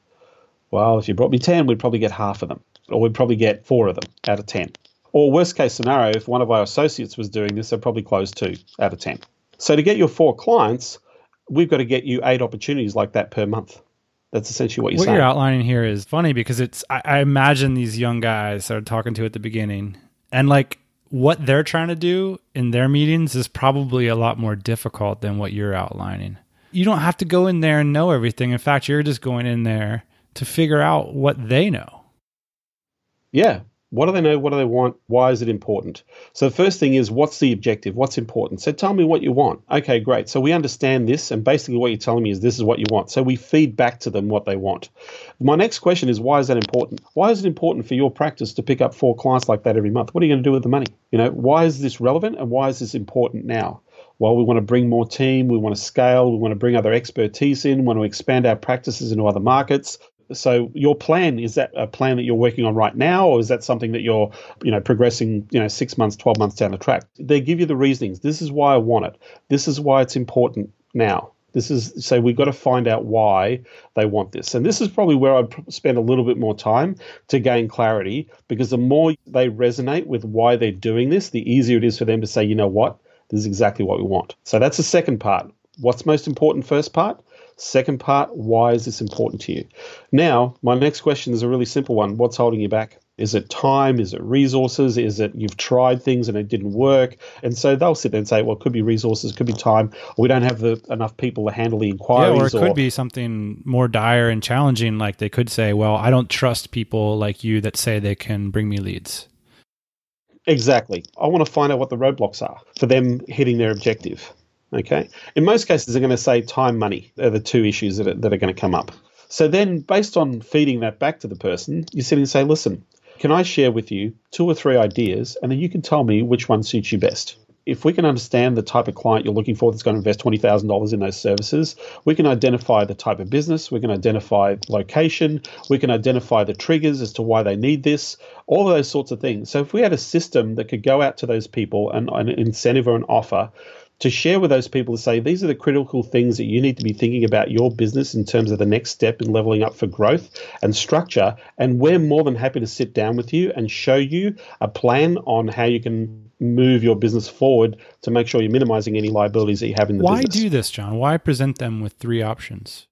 Well, if you brought me 10, we'd probably get half of them, or we'd probably get 4 of them out of 10. Or worst case scenario, if one of our associates was doing this, they'd probably close 2 out of 10. So to get your 4 clients, we've got to get you 8 opportunities like that per month. That's essentially what you're saying. What you're outlining here is funny because I imagine these young guys are talking to at the beginning, and like what they're trying to do in their meetings is probably a lot more difficult than what you're outlining. You don't have to go in there and know everything. In fact, you're just going in there to figure out what they know. Yeah. What do they know? What do they want? Why is it important? So the first thing is, what's the objective? What's important? So tell me what you want. Okay, great. So we understand this, and basically what you're telling me is this is what you want. So we feed back to them what they want. My next question is, why is that important? Why is it important for your practice to pick up 4 clients like that every month? What are you going to do with the money? Why is this relevant, and why is this important now? Well, we want to bring more team. We want to scale. We want to bring other expertise in. We want to expand our practices into other markets. So your plan, is that a plan that you're working on right now, or is that something that you're, progressing, 6 months, 12 months down the track? They give you the reasonings. This is why I want it. This is why it's important now. So we've got to find out why they want this. And this is probably where I'd spend a little bit more time to gain clarity, because the more they resonate with why they're doing this, the easier it is for them to say, you know what, this is exactly what we want. So that's the second part. What's most important, first part? Second part, why is this important to you? Now, my next question is a really simple one. What's holding you back? Is it time? Is it resources? Is it you've tried things and it didn't work? And so they'll sit there and say, well, it could be resources, it could be time. We don't have enough people to handle the inquiries. Yeah, or it could be something more dire and challenging. Like they could say, well, I don't trust people like you that say they can bring me leads. Exactly. I want to find out what the roadblocks are for them hitting their objective. Okay. In most cases, they're going to say time, money are the two issues that are going to come up. So then based on feeding that back to the person, you sit and say, listen, can I share with you 2 or 3 ideas, and then you can tell me which one suits you best? If we can understand the type of client you're looking for that's going to invest $20,000 in those services, we can identify the type of business, we can identify location, we can identify the triggers as to why they need this, all of those sorts of things. So if we had a system that could go out to those people and an incentive or an offer to share with those people to say, these are the critical things that you need to be thinking about your business in terms of the next step in leveling up for growth and structure. And we're more than happy to sit down with you and show you a plan on how you can move your business forward to make sure you're minimizing any liabilities that you have in the business. Why do this, John? Why present them with 3 options?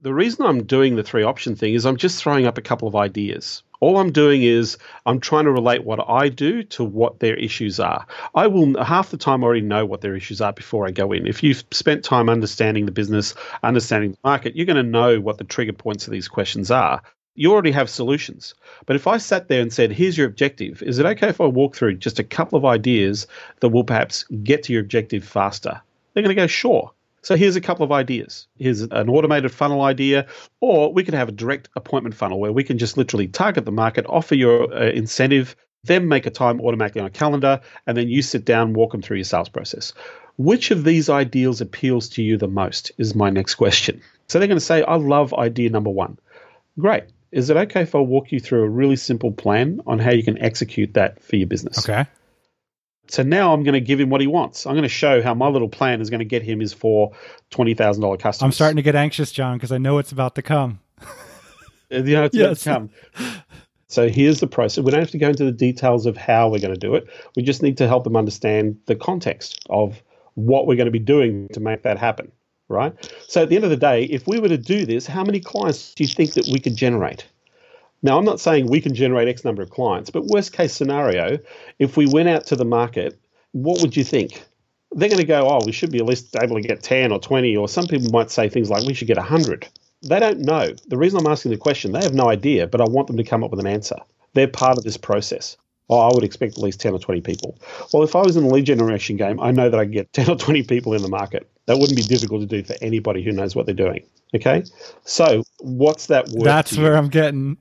The reason I'm doing the 3 option thing is I'm just throwing up a couple of ideas. All I'm doing is I'm trying to relate what I do to what their issues are. I will half the time already know what their issues are before I go in. If you've spent time understanding the business, understanding the market, you're going to know what the trigger points of these questions are. You already have solutions. But if I sat there and said, here's your objective, is it okay if I walk through just a couple of ideas that will perhaps get to your objective faster? They're going to go, sure. So here's a couple of ideas. Here's an automated funnel idea, or we could have a direct appointment funnel where we can just literally target the market, offer your incentive, then make a time automatically on a calendar, and then you sit down, walk them through your sales process. Which of these ideals appeals to you the most is my next question. So they're going to say, I love idea number one. Great. Is it okay if I walk you through a really simple plan on how you can execute that for your business? Okay. So now I'm going to give him what he wants. I'm going to show how my little plan is going to get him his four $20,000 customers. I'm starting to get anxious, John, because I know it's about to come. It's about to come. So here's the process. We don't have to go into the details of how we're going to do it. We just need to help them understand the context of what we're going to be doing to make that happen, right? So at the end of the day, if we were to do this, how many clients do you think that we could generate? Now, I'm not saying we can generate X number of clients, but worst case scenario, if we went out to the market, what would you think? They're going to go, oh, we should be at least able to get 10 or 20, or some people might say things like we should get 100. They don't know. The reason I'm asking the question, they have no idea, but I want them to come up with an answer. They're part of this process. Oh, I would expect at least 10 or 20 people. Well, if I was in the lead generation game, I know that I can get 10 or 20 people in the market. That wouldn't be difficult to do for anybody who knows what they're doing, okay? So what's that worth? That's where I'm getting.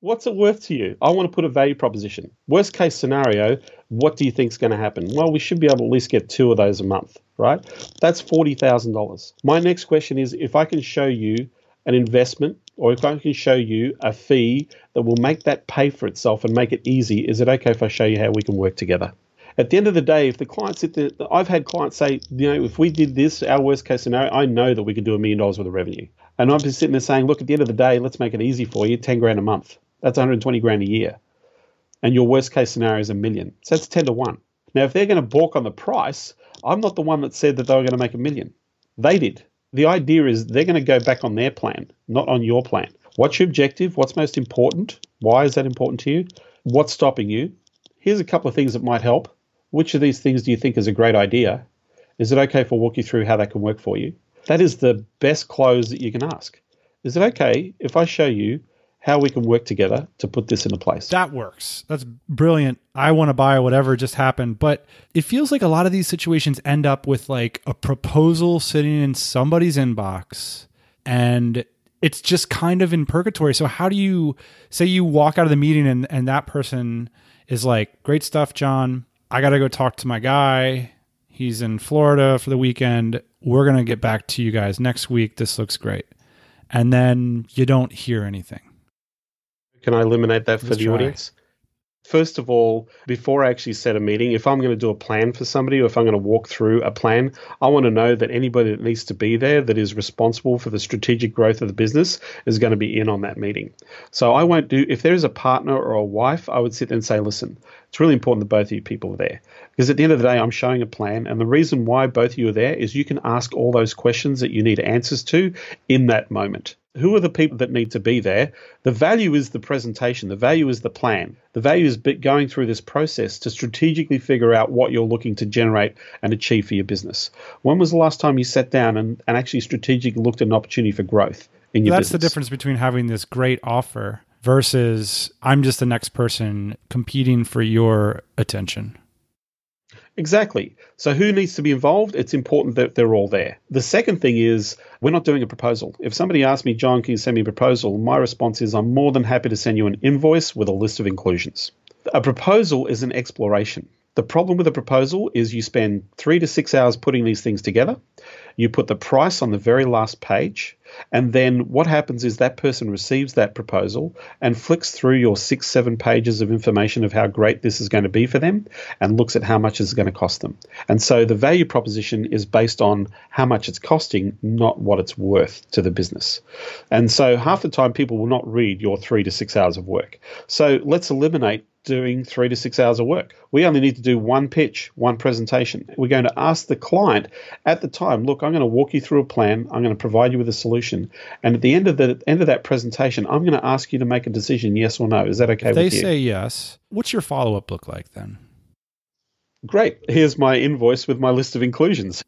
What's it worth to you? I want to put a value proposition. Worst case scenario, what do you think is going to happen? Well, we should be able to at least get 2 of those a month, right? That's $40,000. My next question is, if I can show you an investment, or if I can show you a fee that will make that pay for itself and make it easy, is it okay if I show you how we can work together? At the end of the day, if the clients sit there, I've had clients say, you know, if we did this, our worst case scenario, I know that we could do $1 million worth of revenue. And I'm just sitting there saying, look, at the end of the day, let's make it easy for you, 10 grand a month. That's 120 grand a year. And your worst case scenario is $1 million. So that's 10-to-1. Now, if they're going to balk on the price, I'm not the one that said that they were going to make $1 million. They did. The idea is they're going to go back on their plan, not on your plan. What's your objective? What's most important? Why is that important to you? What's stopping you? Here's a couple of things that might help. Which of these things do you think is a great idea? Is it okay if I walk you through how that can work for you? That is the best close that you can ask. Is it okay if I show you how we can work together to put this into place? That works. That's brilliant. I want to buy whatever just happened. But it feels like a lot of these situations end up with like a proposal sitting in somebody's inbox and it's just kind of in purgatory. So how do you, say you walk out of the meeting and that person is like, great stuff, John. I got to go talk to my guy. He's in Florida for the weekend. We're going to get back to you guys next week. This looks great. And then you don't hear anything. Can I eliminate that for the audience? First of all, before I actually set a meeting, if I'm going to do a plan for somebody or if I'm going to walk through a plan, I want to know that anybody that needs to be there that is responsible for the strategic growth of the business is going to be in on that meeting. So I won't do, if there is a partner or a wife, I would sit there and say, listen, it's really important that both of you people are there. Because at the end of the day, I'm showing a plan. And the reason why both of you are there is you can ask all those questions that you need answers to in that moment. Who are the people that need to be there? The value is the presentation. The value is the plan. The value is going through this process to strategically figure out what you're looking to generate and achieve for your business. When was the last time you sat down and actually strategically looked at an opportunity for growth in your business? That's the difference between having this great offer versus I'm just the next person competing for your attention. Exactly. So who needs to be involved? It's important that they're all there. The second thing is we're not doing a proposal. If somebody asks me, John, can you send me a proposal? My response is I'm more than happy to send you an invoice with a list of inclusions. A proposal is an exploration. The problem with a proposal is you spend 3 to 6 hours putting these things together. You put the price on the very last page. And then what happens is that person receives that proposal and flicks through your 6-7 pages of information of how great this is going to be for them and looks at how much it's going to cost them. And so the value proposition is based on how much it's costing, not what it's worth to the business. And so half the time people will not read your 3 to 6 hours of work. So let's eliminate doing 3 to 6 hours of work. We only need to do one pitch, one presentation. We're going to ask the client at the time, look, I'm going to walk you through a plan. I'm going to provide you with a solution. And at the end of that presentation, I'm going to ask you to make a decision, yes or no. Is that okay with you? If they say yes, what's your follow-up look like then? Great. Here's my invoice with my list of inclusions.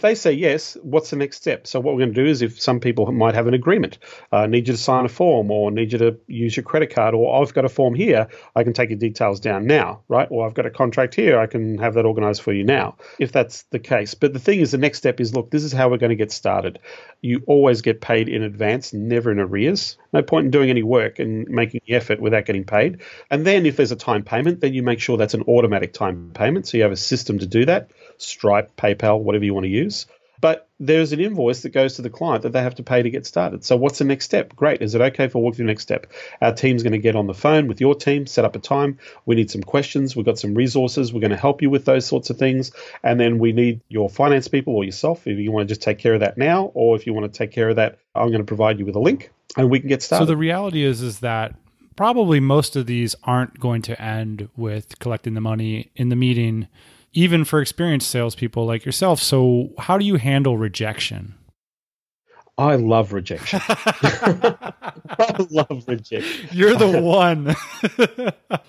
they say yes, what's the next step? So what we're going to do is, if some people might have an agreement, need you to sign a form, or need you to use your credit card, or I've got a form here, I can take your details down now, right? Or I've got a contract here, I can have that organized for you now, if that's the case. But the thing is, the next step is, look, this is how we're going to get started. You always get paid in advance, never in arrears. No point in doing any work and making the effort without getting paid. And then if there's a time payment, then you make sure that's an automatic time payment. So you have a system to do that, Stripe, PayPal, whatever you want to use. But there's an invoice that goes to the client that they have to pay to get started. So what's the next step? Great. Is it okay if I walk through the next step? Our team's going to get on the phone with your team, set up a time. We need some questions. We've got some resources. We're going to help you with those sorts of things. And then we need your finance people or yourself, if you want to just take care of that now, or if you want to take care of that, I'm going to provide you with a link and we can get started. So the reality is that probably most of these aren't going to end with collecting the money in the meeting, even for experienced salespeople like yourself. So how do you handle rejection? I love rejection. I love rejection. You're the one. At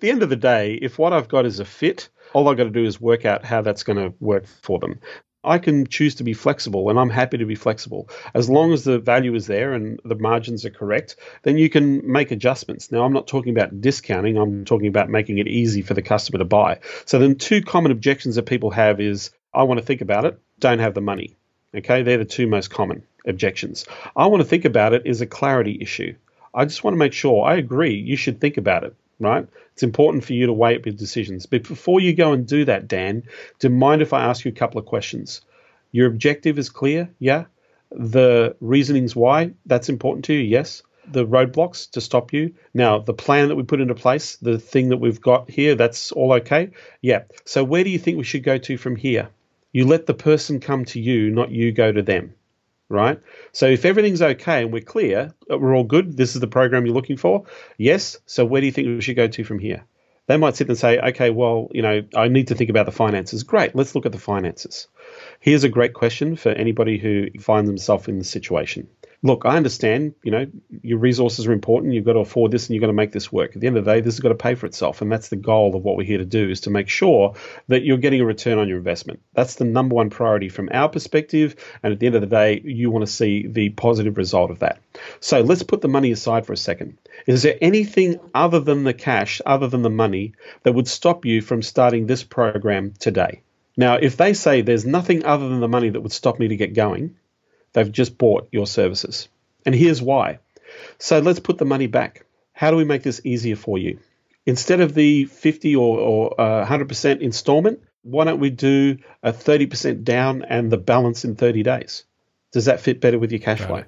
the end of the day, if what I've got is a fit, all I've got to do is work out how that's going to work for them. I can choose to be flexible, and I'm happy to be flexible. As long as the value is there and the margins are correct, then you can make adjustments. Now, I'm not talking about discounting. I'm talking about making it easy for the customer to buy. So then two common objections that people have is, I want to think about it, don't have the money. Okay, they're the two most common objections. I want to think about it is a clarity issue. I just want to make sure. I agree, you should think about it, right? It's important for you to weigh up your decisions. But before you go and do that, Dan, do you mind if I ask you a couple of questions? Your objective is clear, yeah? The reasonings why, that's important to you, yes? The roadblocks to stop you? Now, the plan that we put into place, the thing that we've got here, that's all okay? Yeah. So where do you think we should go to from here? You let the person come to you, not you go to them, right? So if everything's okay and we're clear, we're all good, this is the program you're looking for, yes, so where do you think we should go to from here? They might sit and say, okay, well, you know, I need to think about the finances. Great, let's look at the finances. Here's a great question for anybody who finds themselves in this situation. Look, I understand, you know, your resources are important. You've got to afford this and you've got to make this work. At the end of the day, this has got to pay for itself. And that's the goal of what we're here to do, is to make sure that you're getting a return on your investment. That's the number one priority from our perspective. And at the end of the day, you want to see the positive result of that. So let's put the money aside for a second. Is there anything other than the cash, other than the money, that would stop you from starting this program today? Now, if they say there's nothing other than the money that would stop me to get going, they've just bought your services. And here's why. So let's put the money back. How do we make this easier for you? Instead of the 50 or 100% installment, why don't we do a 30% down and the balance in 30 days? Does that fit better with your cash flow?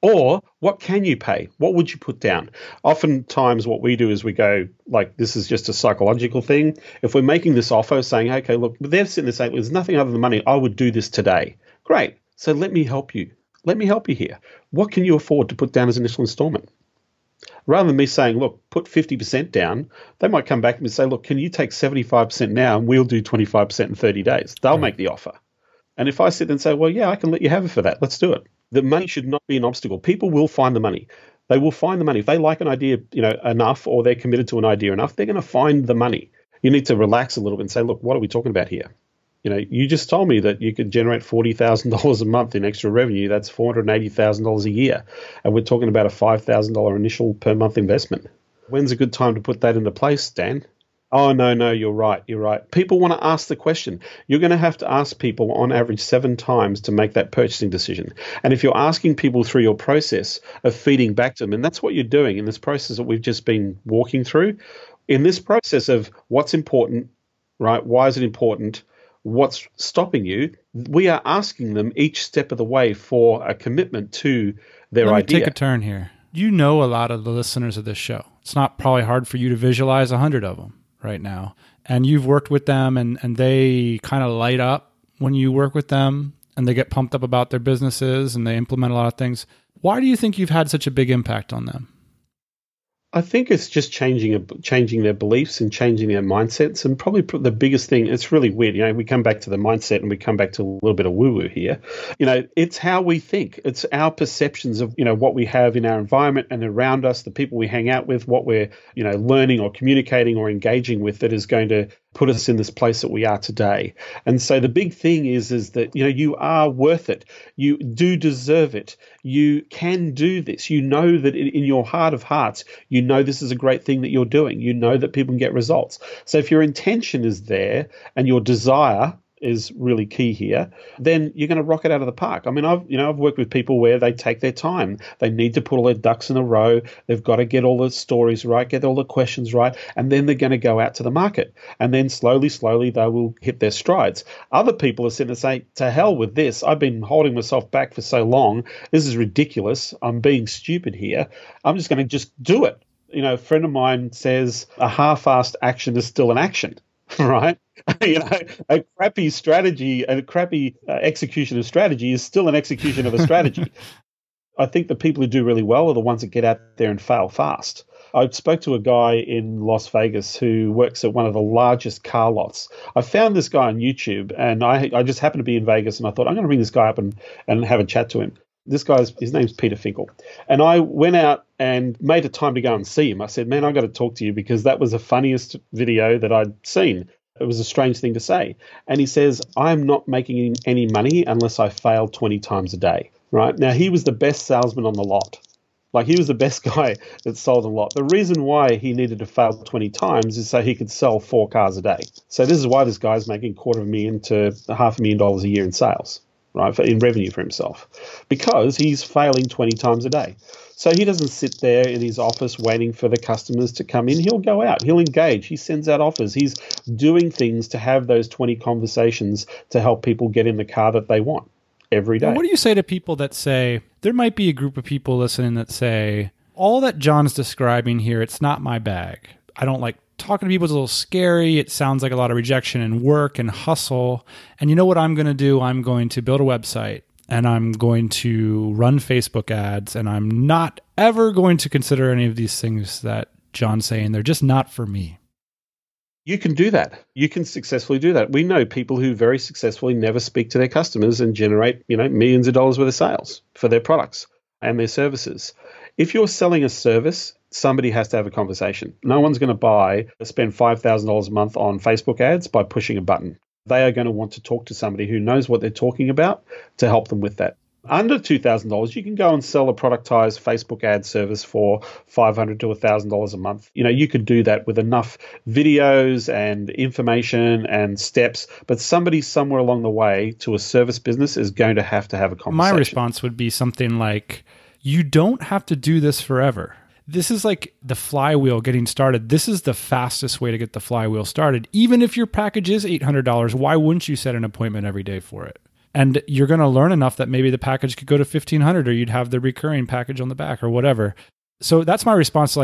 Or what can you pay? What would you put down? Oftentimes what we do is we go, like, this is just a psychological thing. If we're making this offer saying, okay, look, they're sitting there saying, there's nothing other than money, I would do this today. Great. So let me help you. Let me help you here. What can you afford to put down as initial installment? Rather than me saying, look, put 50% down, they might come back and say, look, can you take 75% now and we'll do 25% in 30 days? They'll make the offer. And if I sit and say, well, yeah, I can let you have it for that. Let's do it. The money should not be an obstacle. People will find the money. They will find the money. If they like an idea, you know, enough, or they're committed to an idea enough, they're going to find the money. You need to relax a little bit and say, look, what are we talking about here? You know, you just told me that you could generate $40,000 a month in extra revenue. That's $480,000 a year. And we're talking about a $5,000 initial per month investment. When's a good time to put that into place, Dan? Oh, no, you're right. You're right. People want to ask the question. You're going to have to ask people on average 7 times to make that purchasing decision. And if you're asking people through your process of feeding back to them, and that's what you're doing in this process that we've just been walking through, in this process of what's important, right? Why is it important? What's stopping you? We are asking them each step of the way for a commitment to their idea. Let me take a turn here. You know a lot of the listeners of this show. It's not probably hard for you to visualize 100 of them right now. And you've worked with them, and they kind of light up when you work with them, and they get pumped up about their businesses, and they implement a lot of things. Why do you think you've had such a big impact on them? I think it's just changing their beliefs and changing their mindsets. And probably the biggest thing, it's really weird, you know, we come back to the mindset and we come back to a little bit of woo-woo here. You know, it's how we think. It's our perceptions of, you know, what we have in our environment and around us, the people we hang out with, what we're, you know, learning or communicating or engaging with, that is going to put us in this place that we are today. And so the big thing is that, you are worth it. You do deserve it. You can do this. You know that in your heart of hearts, you know this is a great thing that you're doing. You know that people can get results. So if your intention is there and your desire is really key here, then you're going to rock it out of the park. I mean, I've worked with people where they take their time. They need to put all their ducks in a row. They've got to get all the stories right, get all the questions right, and then they're going to go out to the market. And then slowly, they will hit their strides. Other people are sitting there saying, to hell with this. I've been holding myself back for so long. This is ridiculous. I'm being stupid here. I'm just going to just do it. A friend of mine says a half-assed action is still an action. Right? A crappy strategy, a crappy execution of strategy is still an execution of a strategy. I think the people who do really well are the ones that get out there and fail fast. I spoke to a guy in Las Vegas who works at one of the largest car lots. I found this guy on YouTube, and I just happened to be in Vegas, and I thought, I'm going to bring this guy up and have a chat to him. His name's Peter Finkel. And I went out and made a time to go and see him. I said, man, I've got to talk to you because that was the funniest video that I'd seen. It was a strange thing to say. And he says, I'm not making any money unless I fail 20 times a day. Right? Now, he was the best salesman on the lot. He was the best guy that sold a lot. The reason why he needed to fail 20 times is so he could sell 4 cars a day. So this is why this guy's making $250,000 to $500,000 a year in sales. Right, in revenue for himself, because he's failing 20 times a day. So he doesn't sit there in his office waiting for the customers to come in. He'll go out. He'll engage. He sends out offers. He's doing things to have those 20 conversations to help people get in the car that they want every day. Now, what do you say to people that say, there might be a group of people listening that say, all that John's describing here, it's not my bag. I don't like talking to people is a little scary. It sounds like a lot of rejection and work and hustle. And you know what I'm going to do? I'm going to build a website and I'm going to run Facebook ads. And I'm not ever going to consider any of these things that John's saying. They're just not for me. You can do that. You can successfully do that. We know people who very successfully never speak to their customers and generate, millions of dollars worth of sales for their products and their services. If you're selling a service, somebody has to have a conversation. No one's going to spend $5,000 a month on Facebook ads by pushing a button. They are going to want to talk to somebody who knows what they're talking about to help them with that. Under $2,000, you can go and sell a productized Facebook ad service for $500 to $1,000 a month. You could do that with enough videos and information and steps, but somebody somewhere along the way to a service business is going to have a conversation. My response would be something like, you don't have to do this forever. This is like the flywheel getting started. This is the fastest way to get the flywheel started. Even if your package is $800, why wouldn't you set an appointment every day for it? And you're going to learn enough that maybe the package could go to $1,500 or you'd have the recurring package on the back or whatever. So that's my response.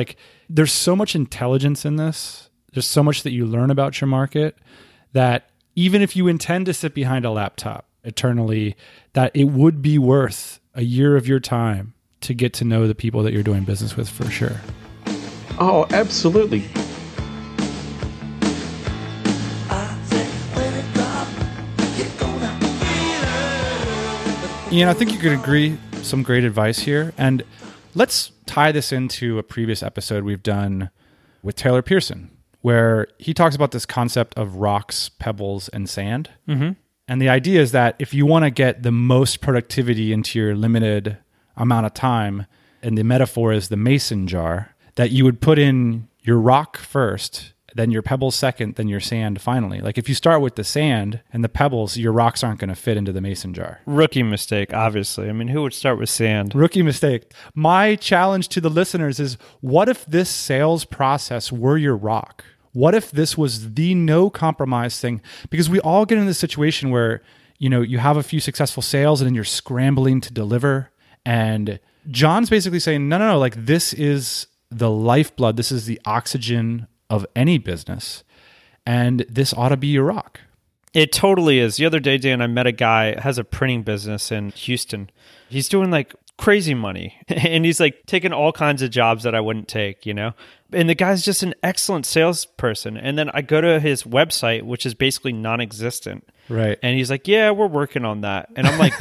There's so much intelligence in this. There's so much that you learn about your market that even if you intend to sit behind a laptop eternally, that it would be worth a year of your time to get to know the people that you're doing business with for sure. Oh, absolutely. Ian, I think you could agree, some great advice here. And let's tie this into a previous episode we've done with Taylor Pearson, where he talks about this concept of rocks, pebbles, and sand. Mm-hmm. And the idea is that if you want to get the most productivity into your limited amount of time, and the metaphor is the mason jar, that you would put in your rock first, then your pebbles second, then your sand finally. If you start with the sand and the pebbles, your rocks aren't going to fit into the mason jar. Rookie mistake, obviously. Who would start with sand? Rookie mistake. My challenge to the listeners is, what if this sales process were your rock? What if this was the no compromise thing? Because we all get in this situation where, you have a few successful sales and then you're scrambling to deliver. And John's basically saying, no, this is the lifeblood. This is the oxygen of any business. And this ought to be your rock. It totally is. The other day, Dan, I met a guy who has a printing business in Houston. He's doing crazy money. And he's taking all kinds of jobs that I wouldn't take, And the guy's just an excellent salesperson. And then I go to his website, which is basically non-existent. Right. And he's like, yeah, we're working on that. And I'm like,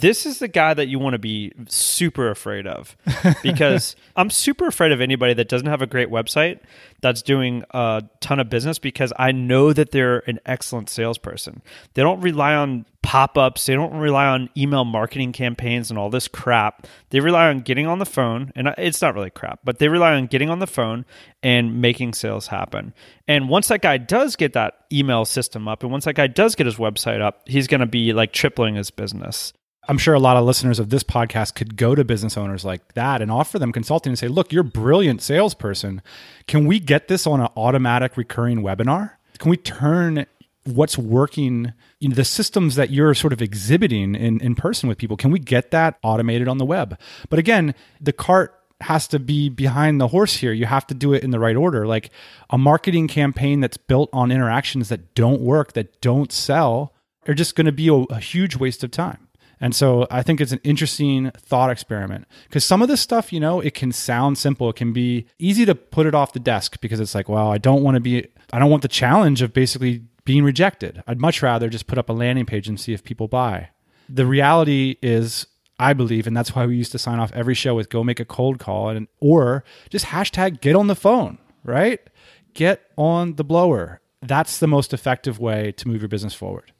this is the guy that you want to be super afraid of, because I'm super afraid of anybody that doesn't have a great website that's doing a ton of business, because I know that they're an excellent salesperson. They don't rely on pop-ups. They don't rely on email marketing campaigns and all this crap. They rely on getting on the phone, and it's not really crap, but they rely on getting on the phone and making sales happen. And once that guy does get that email system up, and once that guy does get his website up, he's going to be like tripling his business. I'm sure a lot of listeners of this podcast could go to business owners like that and offer them consulting and say, look, you're a brilliant salesperson. Can we get this on an automatic recurring webinar? Can we turn what's working, you know, the systems that you're sort of exhibiting in person with people, can we get that automated on the web? But again, the cart has to be behind the horse here. You have to do it in the right order. Like a marketing campaign that's built on interactions that don't work, that don't sell, are just going to be a huge waste of time. And so I think it's an interesting thought experiment, because some of this stuff, you know, it can sound simple. It can be easy to put it off the desk because it's like, well, I don't want the challenge of basically being rejected. I'd much rather just put up a landing page and see if people buy. The reality is, I believe, and that's why we used to sign off every show with go make a cold call or just hashtag get on the phone, right? Get on the blower. That's the most effective way to move your business forward.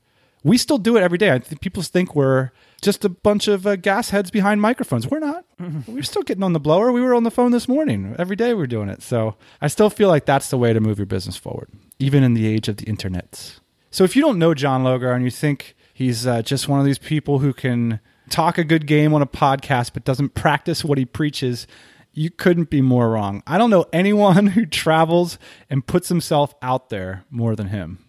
We still do it every day. I think people think we're just a bunch of gas heads behind microphones. We're not. We're still getting on the blower. We were on the phone this morning. Every day we're doing it. So I still feel like that's the way to move your business forward, even in the age of the internet. So if you don't know John Logar and you think he's just one of these people who can talk a good game on a podcast but doesn't practice what he preaches, you couldn't be more wrong. I don't know anyone who travels and puts himself out there more than him.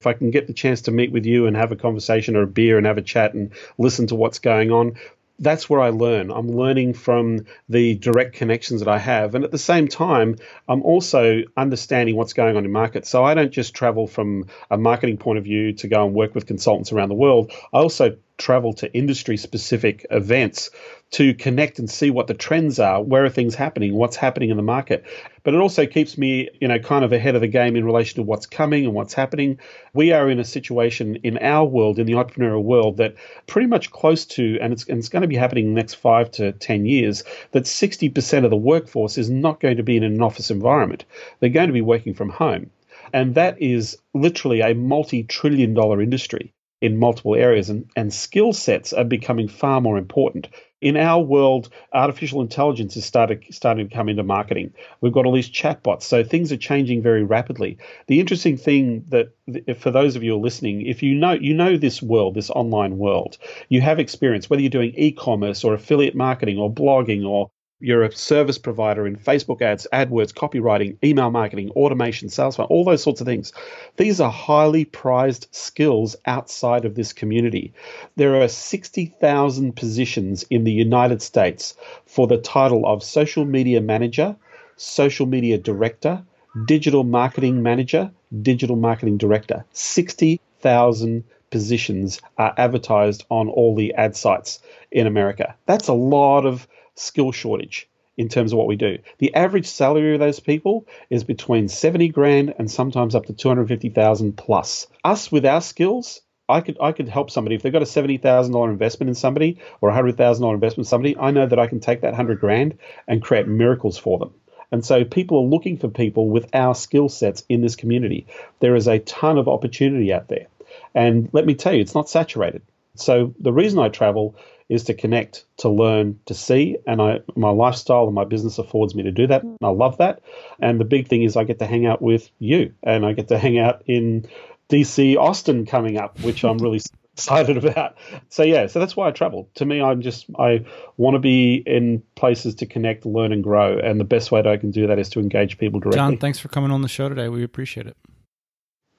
If I can get the chance to meet with you and have a conversation or a beer and have a chat and listen to what's going on, that's where I learn. I'm learning from the direct connections that I have. And at the same time, I'm also understanding what's going on in markets. So I don't just travel from a marketing point of view to go and work with consultants around the world. I also travel to industry-specific events to connect and see what the trends are, where are things happening, what's happening in the market. But it also keeps me, you know, kind of ahead of the game in relation to what's coming and what's happening. We are in a situation in our world, in the entrepreneurial world, that pretty much close to, and it's going to be happening in the next 5 to 10 years, that 60% of the workforce is not going to be in an office environment. They're going to be working from home. And that is literally a multi-trillion dollar industry in multiple areas, and skill sets are becoming far more important. In our world, artificial intelligence is starting to come into marketing. We've got all these chatbots, so things are changing very rapidly. The interesting thing that, for those of you who are listening, if you know this world, this online world, you have experience, whether you're doing e-commerce or affiliate marketing or blogging, or you're a service provider in Facebook ads, AdWords, copywriting, email marketing, automation, sales, all those sorts of things. These are highly prized skills outside of this community. There are 60,000 positions in the United States for the title of social media manager, social media director, digital marketing manager, digital marketing director. 60,000 positions are advertised on all the ad sites in America. That's a lot of skill shortage in terms of what we do. The average salary of those people is between 70 grand and sometimes up to 250,000 plus. Us with our skills, I could help somebody. If they've got a $70,000 investment in somebody or a $100,000 investment in somebody, I know that I can take that 100 grand and create miracles for them. And so people are looking for people with our skill sets in this community. There is a ton of opportunity out there. And let me tell you, it's not saturated. So the reason I travel is to connect, to learn, to see. And my lifestyle and my business affords me to do that. And I love that. And the big thing is I get to hang out with you. And I get to hang out in DC, Austin coming up, which I'm really excited about. So, yeah, so that's why I travel. To me, I want to be in places to connect, learn, and grow. And the best way that I can do that is to engage people directly. John, thanks for coming on the show today. We appreciate it.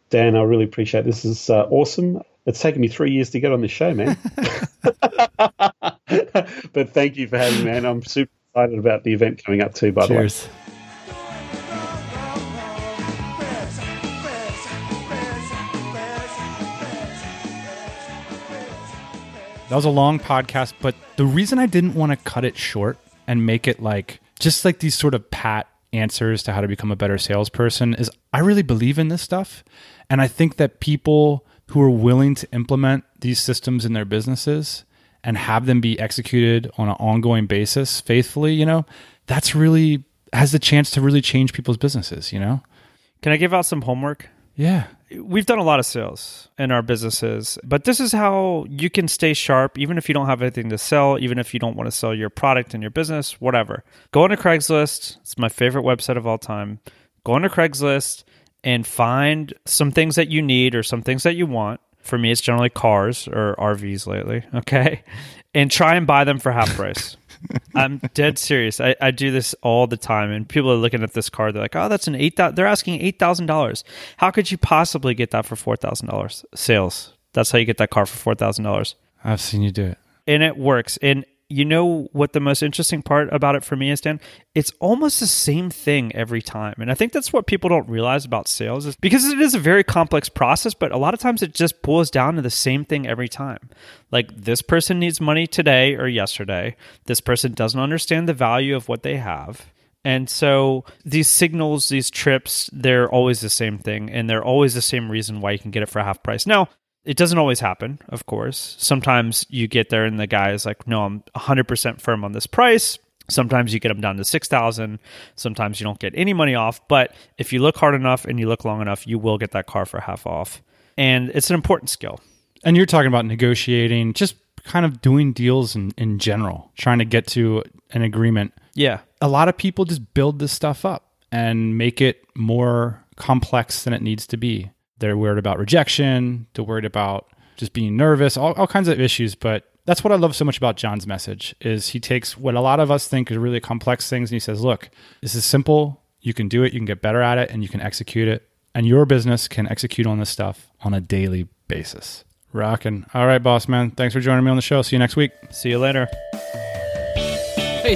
Dan, I really appreciate it. This is awesome. It's taken me 3 years to get on this show, man. But thank you for having me, man. I'm super excited about the event coming up too, by Cheers. The way. That was a long podcast, but the reason I didn't want to cut it short and make it like just like these sort of pat answers to how to become a better salesperson is I really believe in this stuff. And I think that people who are willing to implement these systems in their businesses and have them be executed on an ongoing basis faithfully, you know, that's really has the chance to really change people's businesses, you know? Can I give out some homework? Yeah. We've done a lot of sales in our businesses, but this is how you can stay sharp, even if you don't have anything to sell, even if you don't want to sell your product in your business, whatever. Go onto Craigslist. It's my favorite website of all time. Go onto Craigslist and find some things that you need or some things that you want. For me, it's generally cars or RVs lately, okay? And try and buy them for half price. I'm dead serious. I do this all the time, and people are looking at this car. They're like, oh, that's an $8,000. They're asking $8,000. How could you possibly get that for $4,000? Sales. That's how you get that car for $4,000. I've seen you do it. And it works. And you know what the most interesting part about it for me is, Dan? It's almost the same thing every time. And I think that's what people don't realize about sales is because it is a very complex process, but a lot of times it just boils down to the same thing every time. Like this person needs money today or yesterday. This person doesn't understand the value of what they have. And so these signals, these trips, they're always the same thing. And they're always the same reason why you can get it for half price. Now, it doesn't always happen, of course. Sometimes you get there and the guy is like, no, I'm 100% firm on this price. Sometimes you get them down to $6,000. Sometimes you don't get any money off. But if you look hard enough and you look long enough, you will get that car for half off. And it's an important skill. And you're talking about negotiating, just kind of doing deals in general, trying to get to an agreement. Yeah. A lot of people just build this stuff up and make it more complex than it needs to be. They're worried about rejection. They're worried about just being nervous, all kinds of issues. But that's what I love so much about John's message is he takes what a lot of us think are really complex things and he says, look, this is simple. You can do it. You can get better at it and you can execute it. And your business can execute on this stuff on a daily basis. Rockin'. All right, boss man. Thanks for joining me on the show. See you next week. See you later. Hey,